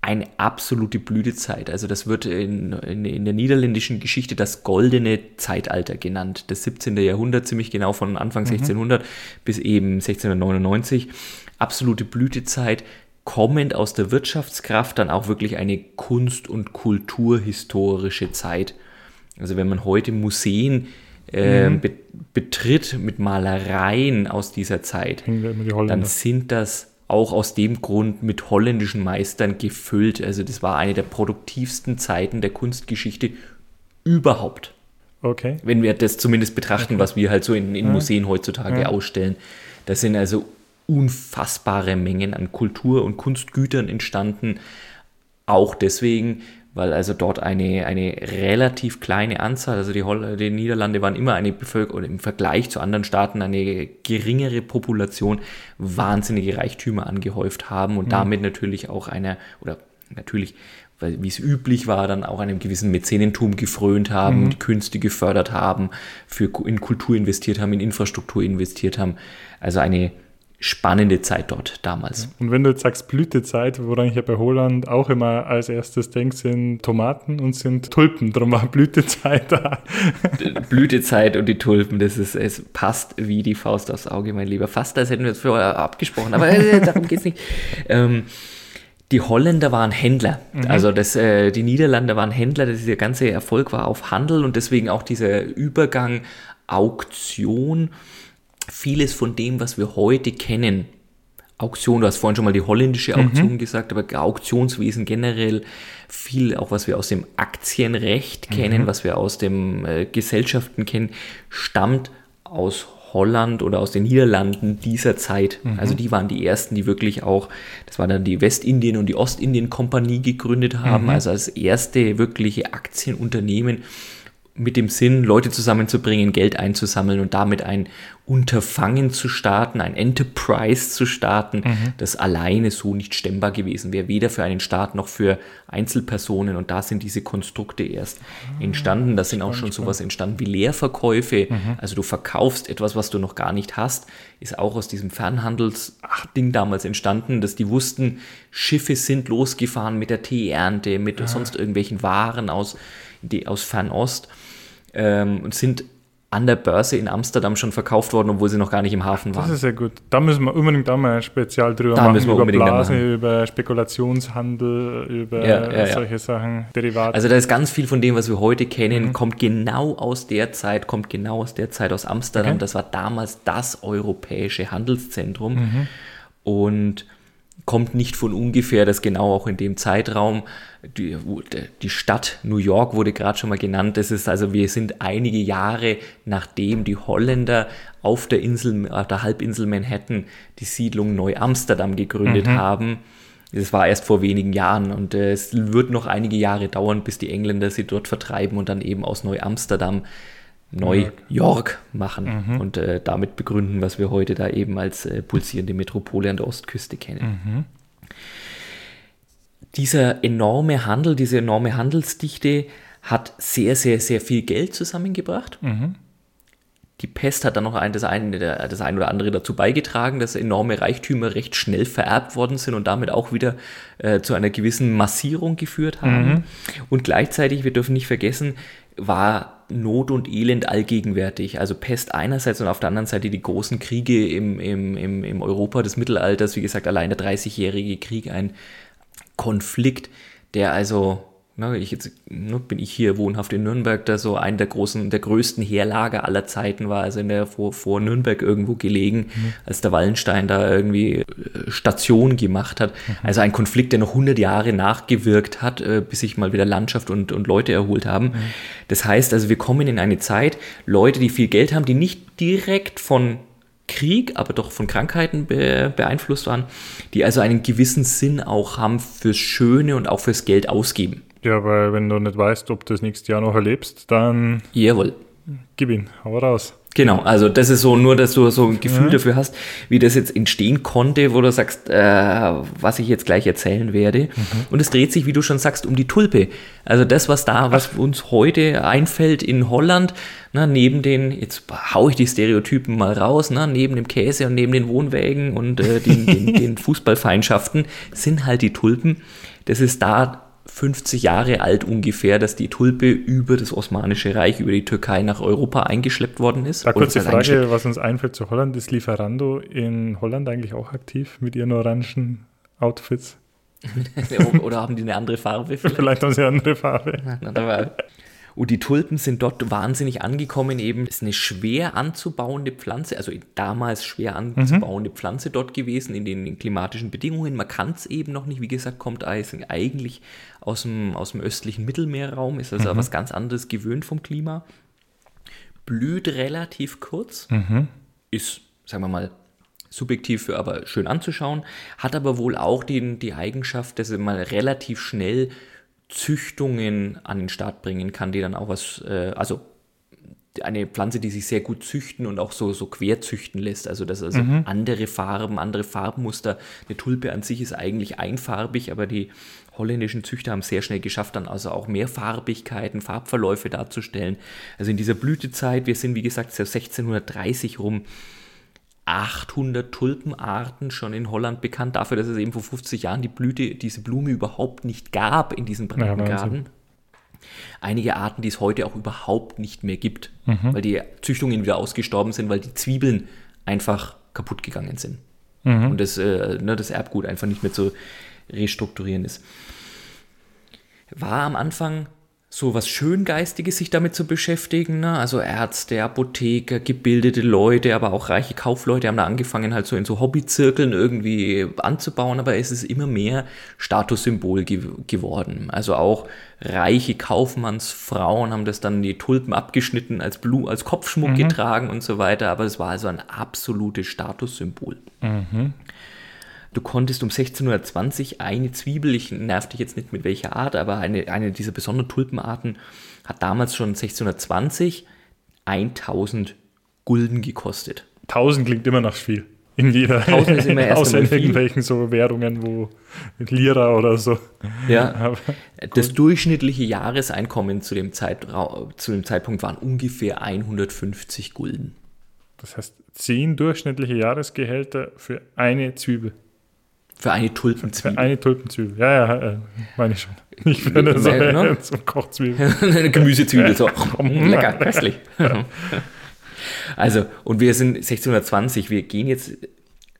eine absolute Blütezeit. Also das wird in, in, in der niederländischen Geschichte das goldene Zeitalter genannt. Das siebzehnte Jahrhundert, ziemlich genau von Anfang mhm. sechzehnhundert bis eben sechzehnhundertneunundneunzig. Absolute Blütezeit, kommend aus der Wirtschaftskraft, dann auch wirklich eine kunst- und kulturhistorische Zeit. Also wenn man heute Museen Äh, mhm. betritt mit Malereien aus dieser Zeit, dann sind das auch aus dem Grund mit holländischen Meistern gefüllt. Also das war eine der produktivsten Zeiten der Kunstgeschichte überhaupt. Okay. Wenn wir das zumindest betrachten, okay. was wir halt so in, in ja. Museen heutzutage ja. ausstellen. Das sind also unfassbare Mengen an Kultur- und Kunstgütern entstanden. Auch deswegen, weil also dort eine, eine relativ kleine Anzahl, also die, Holl- die Niederlande waren immer eine Bevölkerung, oder im Vergleich zu anderen Staaten eine geringere Population, wahnsinnige Reichtümer angehäuft haben und mhm. damit natürlich auch einer, oder natürlich, weil wie es üblich war, dann auch einem gewissen Mäzenentum gefrönt haben, mhm. die Künste gefördert haben, für, in Kultur investiert haben, in Infrastruktur investiert haben, also eine spannende Zeit dort damals. Und wenn du jetzt sagst Blütezeit, woran ich ja bei Holland auch immer als erstes denke, sind Tomaten und sind Tulpen, drum war Blütezeit da. Blütezeit und die Tulpen, das ist, es passt wie die Faust aufs Auge, mein Lieber. Fast, als hätten wir es vorher abgesprochen, aber äh, darum geht's nicht. Ähm, Die Holländer waren Händler, mhm. also das, äh, die Niederländer waren Händler, dieser ganze Erfolg war auf Handel und deswegen auch dieser Übergang, Auktion. Vieles von dem, was wir heute kennen, Auktion, du hast vorhin schon mal die holländische Auktion mhm. gesagt, aber Auktionswesen generell, viel auch, was wir aus dem Aktienrecht mhm. kennen, was wir aus den äh, Gesellschaften kennen, stammt aus Holland oder aus den Niederlanden dieser Zeit. Mhm. Also die waren die ersten, die wirklich auch, das war dann die Westindien- und die Ostindien-Kompanie gegründet haben, mhm. also als erste wirkliche Aktienunternehmen, mit dem Sinn, Leute zusammenzubringen, Geld einzusammeln und damit ein Unterfangen zu starten, ein Enterprise zu starten, mhm. das alleine so nicht stemmbar gewesen wäre, weder für einen Staat noch für Einzelpersonen. Und da sind diese Konstrukte erst entstanden. Da sind auch schon sowas entstanden wie Leerverkäufe. Mhm. Also du verkaufst etwas, was du noch gar nicht hast, ist auch aus diesem Fernhandelsding damals entstanden, dass die wussten, Schiffe sind losgefahren mit der Teeernte, mit ja. sonst irgendwelchen Waren aus, die, aus Fernost. Und sind an der Börse in Amsterdam schon verkauft worden, obwohl sie noch gar nicht im Hafen waren. Das ist ja gut. Da müssen wir unbedingt auch mal ein Spezial drüber da machen, über Blasen, über Spekulationshandel, über ja, ja, solche ja. Sachen, Derivate. Also da ist ganz viel von dem, was wir heute kennen, mhm. kommt genau aus der Zeit, kommt genau aus der Zeit aus Amsterdam. Okay. Das war damals das europäische Handelszentrum. Mhm. und kommt nicht von ungefähr, dass genau auch in dem Zeitraum, die, die Stadt New York wurde gerade schon mal genannt, das ist also, wir sind einige Jahre, nachdem die Holländer auf der Insel, auf der Halbinsel Manhattan die Siedlung Neu-Amsterdam gegründet mhm. haben. Das war erst vor wenigen Jahren und äh, es wird noch einige Jahre dauern, bis die Engländer sie dort vertreiben und dann eben aus Neu-Amsterdam Neu-York machen mhm. und äh, damit begründen, was wir heute da eben als äh, pulsierende Metropole an der Ostküste kennen. Mhm. Dieser enorme Handel, diese enorme Handelsdichte hat sehr, sehr, sehr viel Geld zusammengebracht. Mhm. Die Pest hat dann noch ein, das, ein, das ein oder andere dazu beigetragen, dass enorme Reichtümer recht schnell vererbt worden sind und damit auch wieder äh, zu einer gewissen Massierung geführt haben. Mhm. Und gleichzeitig, wir dürfen nicht vergessen, war Not und Elend allgegenwärtig. Also Pest einerseits und auf der anderen Seite die großen Kriege im, im, im, im Europa des Mittelalters. Wie gesagt, allein der Dreißigjährige Krieg, ein Konflikt, der also... Na, ich jetzt, na, bin ich hier wohnhaft in Nürnberg, da so ein der großen, der größten Heerlager aller Zeiten war, also in der vor, vor Nürnberg irgendwo gelegen, mhm. als der Wallenstein da irgendwie Station gemacht hat. Mhm. Also ein Konflikt, der noch hundert Jahre nachgewirkt hat, bis sich mal wieder Landschaft und, und Leute erholt haben. Mhm. Das heißt also, wir kommen in eine Zeit, Leute, die viel Geld haben, die nicht direkt von Krieg, aber doch von Krankheiten be- beeinflusst waren, die also einen gewissen Sinn auch haben fürs Schöne und auch fürs Geld ausgeben. Ja, weil wenn du nicht weißt, ob du das nächste Jahr noch erlebst, dann... Jawohl. Gib ihn, hau raus. Genau, also das ist so, nur dass du so ein Gefühl ja. dafür hast, wie das jetzt entstehen konnte, wo du sagst, äh, was ich jetzt gleich erzählen werde. Mhm. Und es dreht sich, wie du schon sagst, um die Tulpe. Also das, was da, was Ach. uns heute einfällt in Holland, na, neben den, jetzt hau ich die Stereotypen mal raus, na, neben dem Käse und neben den Wohnwägen und äh, den, den, den Fußballfeindschaften, sind halt die Tulpen. Das ist da... fünfzig Jahre alt ungefähr, dass die Tulpe über das Osmanische Reich, über die Türkei nach Europa eingeschleppt worden ist. Da kurze Frage, was uns einfällt zu Holland, ist Lieferando in Holland eigentlich auch aktiv mit ihren orangen Outfits? Oder haben die eine andere Farbe? Vielleicht, vielleicht haben sie eine andere Farbe. Und die Tulpen sind dort wahnsinnig angekommen, eben ist eine schwer anzubauende Pflanze, also damals schwer anzubauende mhm. Pflanze dort gewesen, in den, in den klimatischen Bedingungen. Man kann es eben noch nicht, wie gesagt, kommt eigentlich aus dem, aus dem östlichen Mittelmeerraum, ist also mhm. was ganz anderes gewöhnt vom Klima. Blüht relativ kurz, mhm. ist, sagen wir mal, subjektiv, aber schön anzuschauen, hat aber wohl auch die, die Eigenschaft, dass sie mal relativ schnell Züchtungen an den Start bringen kann, die dann auch was, äh, also eine Pflanze, die sich sehr gut züchten und auch so, so quer züchten lässt, also dass also mhm. andere Farben, andere Farbmuster, eine Tulpe an sich ist eigentlich einfarbig, aber die holländischen Züchter haben es sehr schnell geschafft, dann also auch mehr Farbigkeiten, Farbverläufe darzustellen. Also in dieser Blütezeit, wir sind wie gesagt sechzehnhundertdreißig rum, achthundert Tulpenarten schon in Holland bekannt, dafür, dass es eben vor fünfzig Jahren die Blüte, diese Blume überhaupt nicht gab in diesem Breitengraden. Ja, einige Arten, die es heute auch überhaupt nicht mehr gibt, mhm. weil die Züchtungen wieder ausgestorben sind, weil die Zwiebeln einfach kaputt gegangen sind. Mhm. Und das, äh, ne, das Erbgut einfach nicht mehr zu restrukturieren ist. War am Anfang so was Schöngeistiges, sich damit zu beschäftigen, ne? Also Ärzte, Apotheker, gebildete Leute, aber auch reiche Kaufleute haben da angefangen, halt so in so Hobbyzirkeln irgendwie anzubauen, aber es ist immer mehr Statussymbol ge- geworden. Also auch reiche Kaufmannsfrauen haben das dann die Tulpen abgeschnitten, als, Blu- als Kopfschmuck mhm. getragen und so weiter, aber es war also ein absolutes Statussymbol. Mhm. Du konntest um sechzehnhundertzwanzig eine Zwiebel, ich nerv dich jetzt nicht mit welcher Art, aber eine, eine dieser besonderen Tulpenarten hat damals schon sechzehnhundertzwanzig eintausend Gulden gekostet. tausend klingt immer noch viel. In jeder, tausend ist immer erst außer in irgendwelchen so Währungen, wo Lira oder so. Ja, aber das durchschnittliche Jahreseinkommen zu dem, Zeitraum, zu dem Zeitpunkt waren ungefähr hundertfünfzig Gulden. Das heißt, zehn durchschnittliche Jahresgehälter für eine Zwiebel. Für eine Tulpenzwiebel. Für eine Tulpenzwiebel, ja, ja, äh, meine ich schon. Nicht für eine, so eine, ne? so eine Kochzwiebel. Eine Gemüsezwiebel, so. Lecker, köstlich. Also, und wir sind sechzehnhundertzwanzig, wir gehen jetzt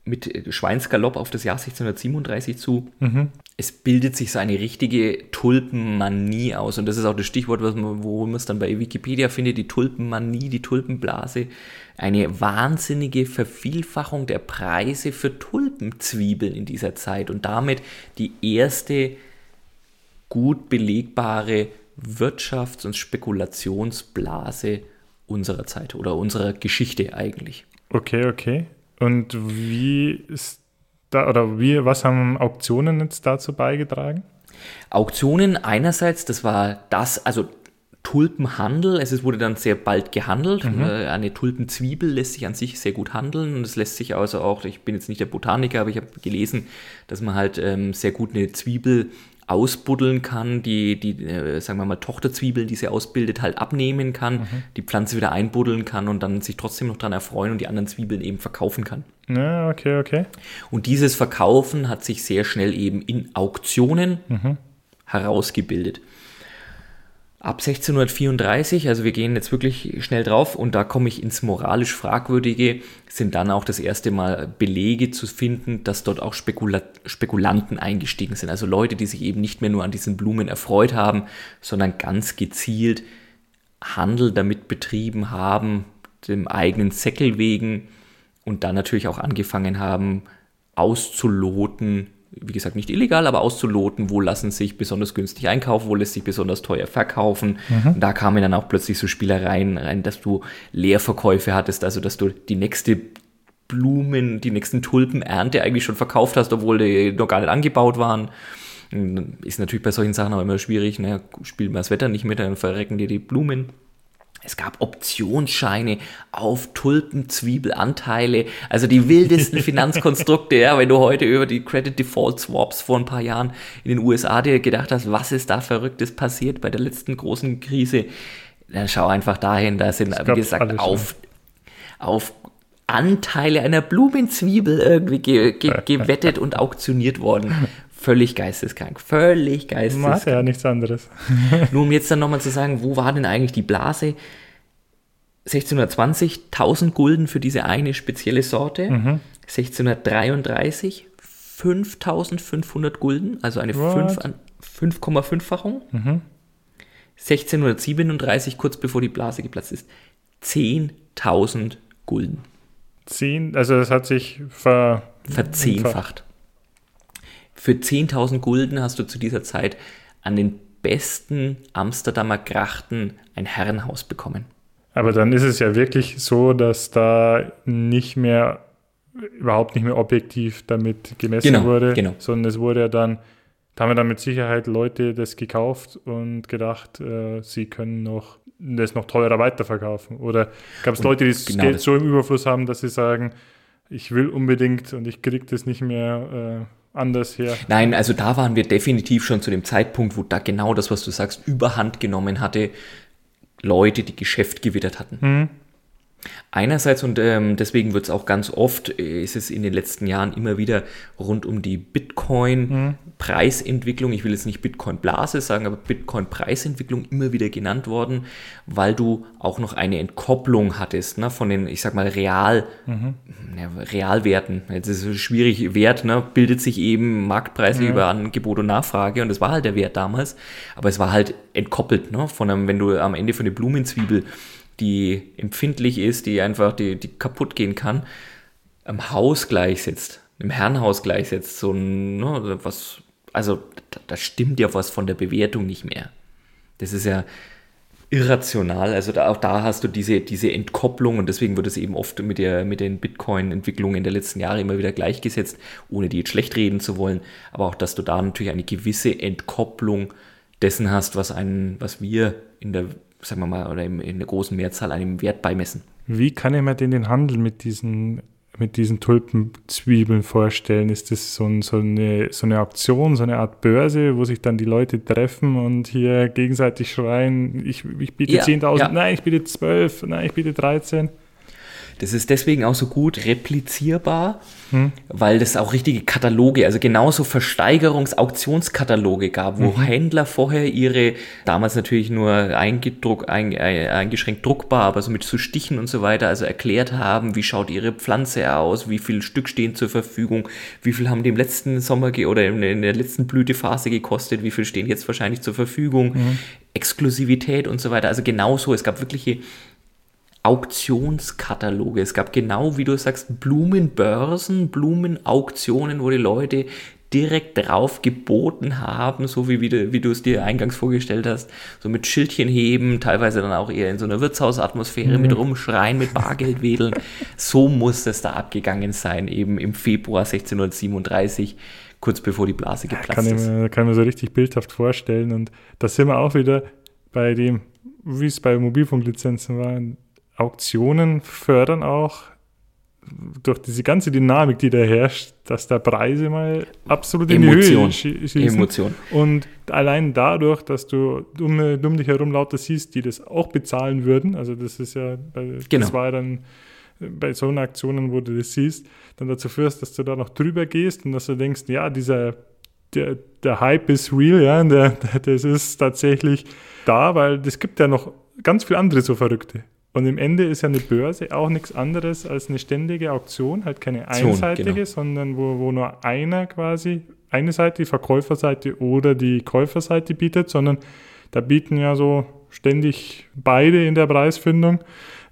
mit Schweinsgalopp auf das Jahr sechzehnhundertsiebenunddreißig zu. Mhm. es bildet sich so eine richtige Tulpenmanie aus. Und das ist auch das Stichwort, was man, wo man es dann bei Wikipedia findet, die Tulpenmanie, die Tulpenblase. Eine wahnsinnige Vervielfachung der Preise für Tulpenzwiebeln in dieser Zeit und damit die erste gut belegbare Wirtschafts- und Spekulationsblase unserer Zeit oder unserer Geschichte eigentlich. Okay, okay. Und wie ist da, oder wie, was haben Auktionen jetzt dazu beigetragen? Auktionen einerseits, das war das, also Tulpenhandel, es wurde dann sehr bald gehandelt. Mhm. Eine Tulpenzwiebel lässt sich an sich sehr gut handeln und es lässt sich also auch, ich bin jetzt nicht der Botaniker, aber ich habe gelesen, dass man halt ähm, sehr gut eine Zwiebel ausbuddeln kann, die, die äh, sagen wir mal, Tochterzwiebeln, die sie ausbildet, halt abnehmen kann, mhm. die Pflanze wieder einbuddeln kann und dann sich trotzdem noch dran erfreuen und die anderen Zwiebeln eben verkaufen kann. Ja, okay, okay. Und dieses Verkaufen hat sich sehr schnell eben in Auktionen mhm. herausgebildet. Ab sechzehnhundertvierunddreißig, also wir gehen jetzt wirklich schnell drauf und da komme ich ins moralisch Fragwürdige, sind dann auch das erste Mal Belege zu finden, dass dort auch Spekula- Spekulanten eingestiegen sind. Also Leute, die sich eben nicht mehr nur an diesen Blumen erfreut haben, sondern ganz gezielt Handel damit betrieben haben, dem eigenen Säckel wegen und dann natürlich auch angefangen haben, auszuloten, wie gesagt, nicht illegal, aber auszuloten, wo lassen sich besonders günstig einkaufen, wo lässt sich besonders teuer verkaufen. Mhm. Und da kamen dann auch plötzlich so Spielereien rein, dass du Leerverkäufe hattest, also dass du die nächste Blumen, die nächsten Tulpenernte eigentlich schon verkauft hast, obwohl die noch gar nicht angebaut waren. Ist natürlich bei solchen Sachen auch immer schwierig, ne? Spielt mal das Wetter nicht mit, dann verrecken dir die Blumen. Es gab Optionsscheine auf Tulpenzwiebelanteile, also die wildesten Finanzkonstrukte, ja, wenn du heute über die Credit Default Swaps vor ein paar Jahren in den U S A dir gedacht hast, was ist da Verrücktes passiert bei der letzten großen Krise, dann schau einfach dahin, da sind, wie gesagt, auf, auf Anteile einer Blumenzwiebel irgendwie ge- ge- gewettet und auktioniert worden. Völlig geisteskrank, völlig geisteskrank. Macht ja nichts anderes. Nur um jetzt dann nochmal zu sagen, wo war denn eigentlich die Blase? sechzehnhundertzwanzig, tausend Gulden für diese eine spezielle Sorte. Mhm. sechzehnhundertdreiunddreißig, fünftausendfünfhundert Gulden, also eine fünf Komma fünf-fachung. Mhm. sechzehnhundertsiebenunddreißig, kurz bevor die Blase geplatzt ist, zehntausend Gulden. Zehn, also das hat sich ver- verzehnfacht. Für zehntausend Gulden hast du zu dieser Zeit an den besten Amsterdamer Grachten ein Herrenhaus bekommen. Aber dann ist es ja wirklich so, dass da nicht mehr, überhaupt nicht mehr objektiv damit gemessen genau, wurde, genau. sondern es wurde ja dann, da haben wir dann mit Sicherheit Leute das gekauft und gedacht, äh, sie können noch das noch teurer weiterverkaufen. Oder gab es Leute, die das genau Geld das so im Überfluss haben, dass sie sagen, ich will unbedingt und ich kriege das nicht mehr äh, anders her. Nein, also da waren wir definitiv schon zu dem Zeitpunkt, wo da genau das, was du sagst, überhand genommen hatte, Leute, die Geschäft gewittert hatten. Mhm. Einerseits, und ähm, deswegen wird es auch ganz oft, äh, ist es in den letzten Jahren immer wieder rund um die Bitcoin-Preisentwicklung, ich will jetzt nicht Bitcoin-Blase sagen, aber Bitcoin-Preisentwicklung immer wieder genannt worden, weil du auch noch eine Entkopplung hattest, ne, von den, ich sag mal, Real, mhm. ja, Realwerten. Jetzt ist es schwierig, Wert, ne, bildet sich eben Marktpreise mhm. über Angebot und Nachfrage und das war halt der Wert damals, aber es war halt entkoppelt, ne, von einem, wenn du am Ende für eine Blumenzwiebel, die empfindlich ist, die einfach, die, die kaputt gehen kann, im Haus gleichsetzt, im Herrenhaus gleichsetzt, so ein, ne, was, also da, da stimmt ja was von der Bewertung nicht mehr. Das ist ja irrational, also da, auch da hast du diese, diese Entkopplung und deswegen wird es eben oft mit der, mit den Bitcoin-Entwicklungen der letzten Jahre immer wieder gleichgesetzt, ohne die jetzt schlecht reden zu wollen, aber auch, dass du da natürlich eine gewisse Entkopplung dessen hast, was einen, was wir in der sagen wir mal, oder in einer großen Mehrzahl einem Wert beimessen. Wie kann ich mir denn den Handel mit diesen, mit diesen Tulpenzwiebeln vorstellen? Ist das so, ein, so, eine, so eine Auktion, so eine Art Börse, wo sich dann die Leute treffen und hier gegenseitig schreien, ich, ich biete ja, zehntausend, ja. nein, ich biete zwölf, nein, ich biete dreizehn? Das ist deswegen auch so gut replizierbar, hm. weil das auch richtige Kataloge, also genauso Versteigerungs-Auktionskataloge gab, wo hm. Händler vorher ihre, damals natürlich nur eingedruck, ein, ein, eingeschränkt druckbar, aber so mit zu Stichen und so weiter, also erklärt haben, wie schaut ihre Pflanze aus, wie viel Stück stehen zur Verfügung, wie viel haben die im letzten Sommer ge- oder in, in der letzten Blütephase gekostet, wie viel stehen jetzt wahrscheinlich zur Verfügung, hm. Exklusivität und so weiter, also genauso, es gab wirkliche Auktionskataloge. Es gab genau, wie du sagst, Blumenbörsen, Blumenauktionen, wo die Leute direkt drauf geboten haben, so wie, wie, du, wie du es dir eingangs vorgestellt hast, so mit Schildchen heben, teilweise dann auch eher in so einer Wirtshausatmosphäre mhm. mit rumschreien, mit Bargeld wedeln. So muss das da abgegangen sein, eben im Februar sechzehnhundertsiebenunddreißig, kurz bevor die Blase geplatzt ja, kann ist. Ich mir, kann ich mir so richtig bildhaft vorstellen. Und da sind wir auch wieder bei dem, wie es bei Mobilfunklizenzen war. Auktionen fördern auch durch diese ganze Dynamik, die da herrscht, dass da Preise mal absolut in Emotion. Die Höhe schießen. Emotion. Und allein dadurch, dass du um, um dich herum lauter siehst, die das auch bezahlen würden, also das ist ja, das genau. war dann bei so einer Aktionen, wo du das siehst, dann dazu führst, dass du da noch drüber gehst und dass du denkst, ja, dieser der, der Hype ist real, ja, der, der, das ist tatsächlich da, weil es gibt ja noch ganz viele andere so Verrückte. Und im Ende ist ja eine Börse auch nichts anderes als eine ständige Auktion, halt keine einseitige, genau. sondern wo, wo nur einer quasi, eine Seite, die Verkäuferseite oder die Käuferseite bietet, sondern da bieten ja so ständig beide in der Preisfindung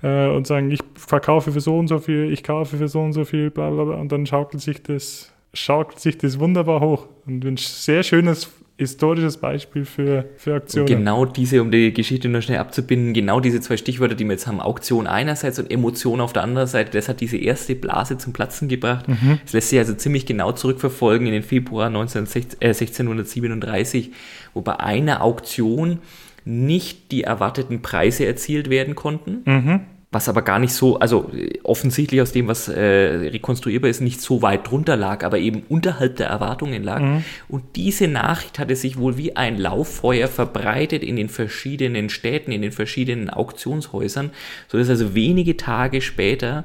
äh, und sagen, ich verkaufe für so und so viel, ich kaufe für so und so viel, bla bla bla. Und dann schaukelt sich das, schaukelt sich das wunderbar hoch. Und ein sehr schönes historisches Beispiel für, für Auktionen. Und genau diese, um die Geschichte noch schnell abzubinden, genau diese zwei Stichwörter, die wir jetzt haben, Auktion einerseits und Emotion auf der anderen Seite, das hat diese erste Blase zum Platzen gebracht. Mhm. Das lässt sich also ziemlich genau zurückverfolgen in den Februar sechzehnhundertsiebenunddreißig, wo bei einer Auktion nicht die erwarteten Preise erzielt werden konnten. Mhm. Was aber gar nicht so, also offensichtlich aus dem, was äh, rekonstruierbar ist, nicht so weit drunter lag, aber eben unterhalb der Erwartungen lag. Mhm. Und diese Nachricht hatte sich wohl wie ein Lauffeuer verbreitet in den verschiedenen Städten, in den verschiedenen Auktionshäusern, sodass also wenige Tage später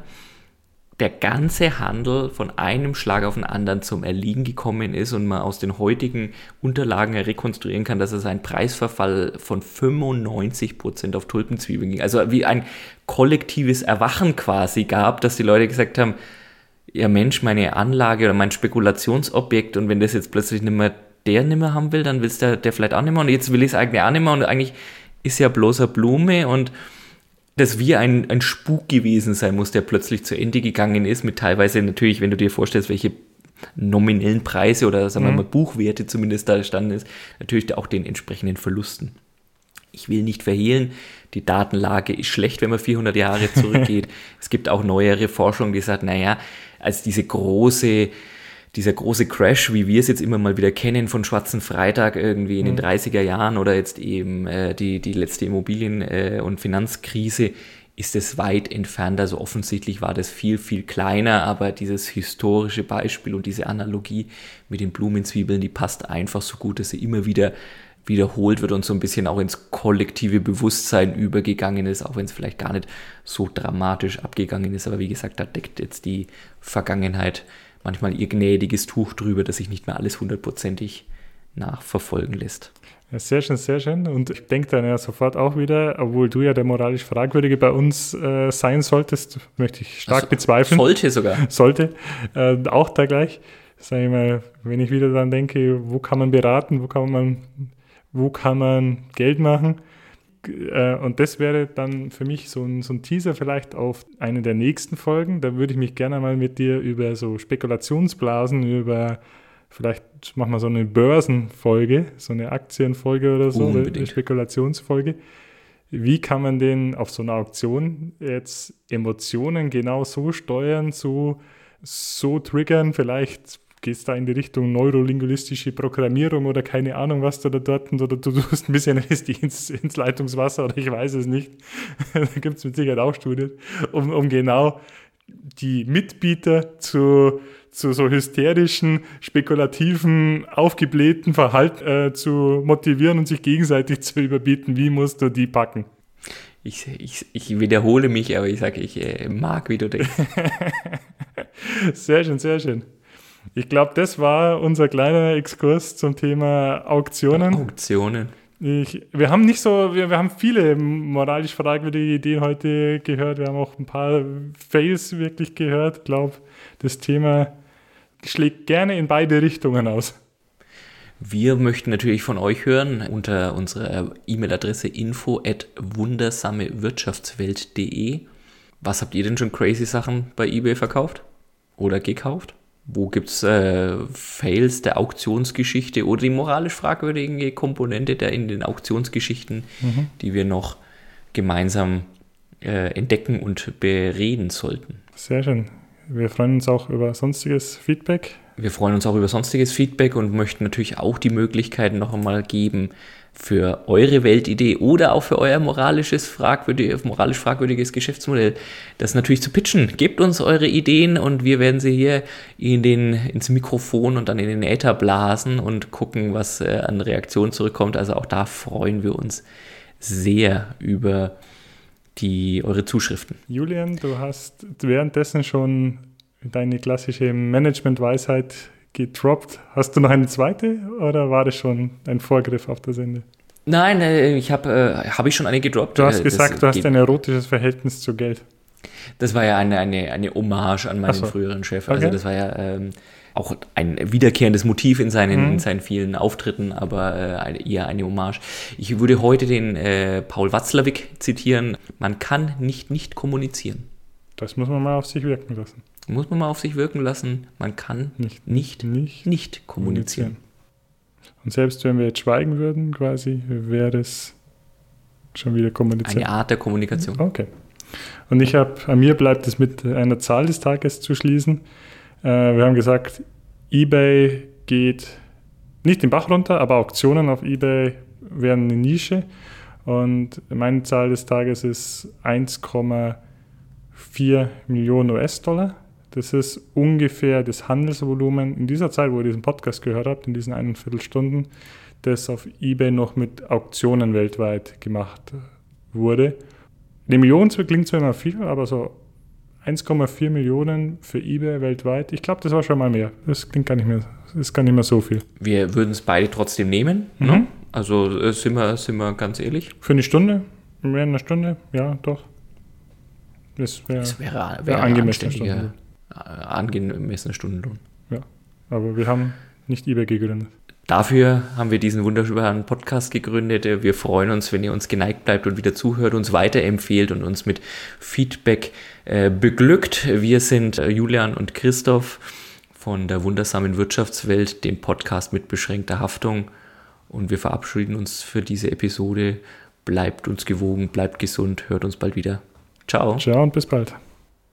der ganze Handel von einem Schlag auf den anderen zum Erliegen gekommen ist und man aus den heutigen Unterlagen rekonstruieren kann, dass es einen Preisverfall von fünfundneunzig Prozent auf Tulpenzwiebeln ging. Also wie ein kollektives Erwachen quasi gab, dass die Leute gesagt haben, ja Mensch, meine Anlage oder mein Spekulationsobjekt und wenn das jetzt plötzlich nicht mehr der nicht mehr haben will, dann will es der, der vielleicht auch nicht mehr und jetzt will ich es eigentlich auch nicht mehr und eigentlich ist ja bloß eine Blume und dass wie ein, ein Spuk gewesen sein muss, der plötzlich zu Ende gegangen ist, mit teilweise natürlich, wenn du dir vorstellst, welche nominellen Preise oder sagen wir mal Buchwerte zumindest da standen ist, natürlich auch den entsprechenden Verlusten. Ich will nicht verhehlen, die Datenlage ist schlecht, wenn man vierhundert Jahre zurückgeht. Es gibt auch neuere Forschung, die sagt, naja, als diese große dieser große Crash, wie wir es jetzt immer mal wieder kennen, von Schwarzen Freitag irgendwie in mhm. den dreißiger Jahren oder jetzt eben äh, die, die letzte Immobilien- äh, und Finanzkrise, ist es weit entfernt. Also offensichtlich war das viel, viel kleiner, aber dieses historische Beispiel und diese Analogie mit den Blumenzwiebeln, die passt einfach so gut, dass sie immer wieder wiederholt wird und so ein bisschen auch ins kollektive Bewusstsein übergegangen ist, auch wenn es vielleicht gar nicht so dramatisch abgegangen ist. Aber wie gesagt, da deckt jetzt die Vergangenheit manchmal ihr gnädiges Tuch drüber, dass sich nicht mehr alles hundertprozentig nachverfolgen lässt. Ja, sehr schön, sehr schön. Und ich denke dann ja sofort auch wieder, obwohl du ja der moralisch Fragwürdige bei uns äh, sein solltest, möchte ich stark also, bezweifeln. Sollte sogar. Sollte, äh, auch da gleich. Sage ich mal, wenn ich wieder daran denke, wo kann man beraten, wo kann man, wo kann man Geld machen? Und das wäre dann für mich so ein, so ein Teaser vielleicht auf eine der nächsten Folgen. Da würde ich mich gerne mal mit dir über so Spekulationsblasen, über vielleicht machen wir so eine Börsenfolge, so eine Aktienfolge oder so, Unbedingt. Eine Spekulationsfolge. Wie kann man denn auf so einer Auktion jetzt Emotionen genau so steuern, so, so triggern, vielleicht geht es da in die Richtung neurolinguistische Programmierung oder keine Ahnung, was du da dort oder du tust ein bisschen ins, ins Leitungswasser oder ich weiß es nicht. Da gibt es mit Sicherheit auch Studien, um, um genau die Mitbieter zu, zu so hysterischen, spekulativen, aufgeblähten Verhalten äh, zu motivieren und sich gegenseitig zu überbieten. Wie musst du die packen? Ich, ich, ich wiederhole mich, aber ich sage, ich äh, mag, wie du denkst. Sehr schön, sehr schön. Ich glaube, das war unser kleiner Exkurs zum Thema Auktionen. Auktionen. Ich, wir haben nicht so, wir, wir haben viele moralisch fragwürdige Ideen heute gehört. Wir haben auch ein paar Fails wirklich gehört. Ich glaube, das Thema schlägt gerne in beide Richtungen aus. Wir möchten natürlich von euch hören unter unserer E-Mail-Adresse info at wundersame Wirtschaftswelt punkt de. Was habt ihr denn schon crazy Sachen bei eBay verkauft oder gekauft? Wo gibt es äh, Fails der Auktionsgeschichte oder die moralisch fragwürdige Komponente der in den Auktionsgeschichten, mhm. die wir noch gemeinsam äh, entdecken und bereden sollten? Sehr schön. Wir freuen uns auch über sonstiges Feedback. Wir freuen uns auch über sonstiges Feedback und möchten natürlich auch die Möglichkeiten noch einmal geben für eure Weltidee oder auch für euer moralisches fragwürdig, moralisch fragwürdiges Geschäftsmodell, das natürlich zu pitchen. Gebt uns eure Ideen und wir werden sie hier in den, ins Mikrofon und dann in den Äther blasen und gucken, was äh, an Reaktionen zurückkommt. Also auch da freuen wir uns sehr über die, eure Zuschriften. Julian, du hast währenddessen schon deine klassische Management-Weisheit gedroppt. Hast du noch eine zweite oder war das schon ein Vorgriff auf das Ende? Nein, ich habe äh, hab ich schon eine gedroppt. Du hast gesagt, das du hast ein erotisches Verhältnis zu Geld. Das war ja eine, eine, eine Hommage an meinen so. früheren Chef. Also okay. Das war ja ähm, auch ein wiederkehrendes Motiv in seinen, mhm. in seinen vielen Auftritten, aber äh, eher eine Hommage. Ich würde heute den äh, Paul Watzlawick zitieren. Man kann nicht nicht kommunizieren. Das muss man mal auf sich wirken lassen. Muss man mal auf sich wirken lassen, man kann nicht, nicht, nicht, nicht kommunizieren. Und selbst wenn wir jetzt schweigen würden, quasi, wäre es schon wieder Kommunikation. Eine Art der Kommunikation. Okay. Und ich habe, an mir bleibt es mit einer Zahl des Tages zu schließen. Äh, wir haben gesagt, eBay geht nicht den Bach runter, aber Auktionen auf eBay wären eine Nische. Und meine Zahl des Tages ist eins Komma vier Millionen US-Dollar. Das ist ungefähr das Handelsvolumen in dieser Zeit, wo ihr diesen Podcast gehört habt, in diesen eineinviertel Stunden, das auf eBay noch mit Auktionen weltweit gemacht wurde. Eine Million klingt zwar immer viel, aber so eins Komma vier Millionen für eBay weltweit, ich glaube, das war schon mal mehr. Das klingt gar nicht mehr, ist gar nicht mehr so viel. Wir würden es beide trotzdem nehmen, mhm. ne? Also äh, sind wir, sind wir ganz ehrlich. Für eine Stunde, mehr eine Stunde, ja, doch. Das wäre wär, wär wär angemessener Stundenlohn. Angemessener Stundenlohn. Ja, aber wir haben nicht eBay gegründet. Dafür haben wir diesen wunderbaren Podcast gegründet. Wir freuen uns, wenn ihr uns geneigt bleibt und wieder zuhört, uns weiterempfehlt und uns mit Feedback äh, beglückt. Wir sind äh, Julian und Christoph von der wundersamen Wirtschaftswelt, dem Podcast mit beschränkter Haftung. Und wir verabschieden uns für diese Episode. Bleibt uns gewogen, bleibt gesund, hört uns bald wieder. Ciao. Ciao und bis bald.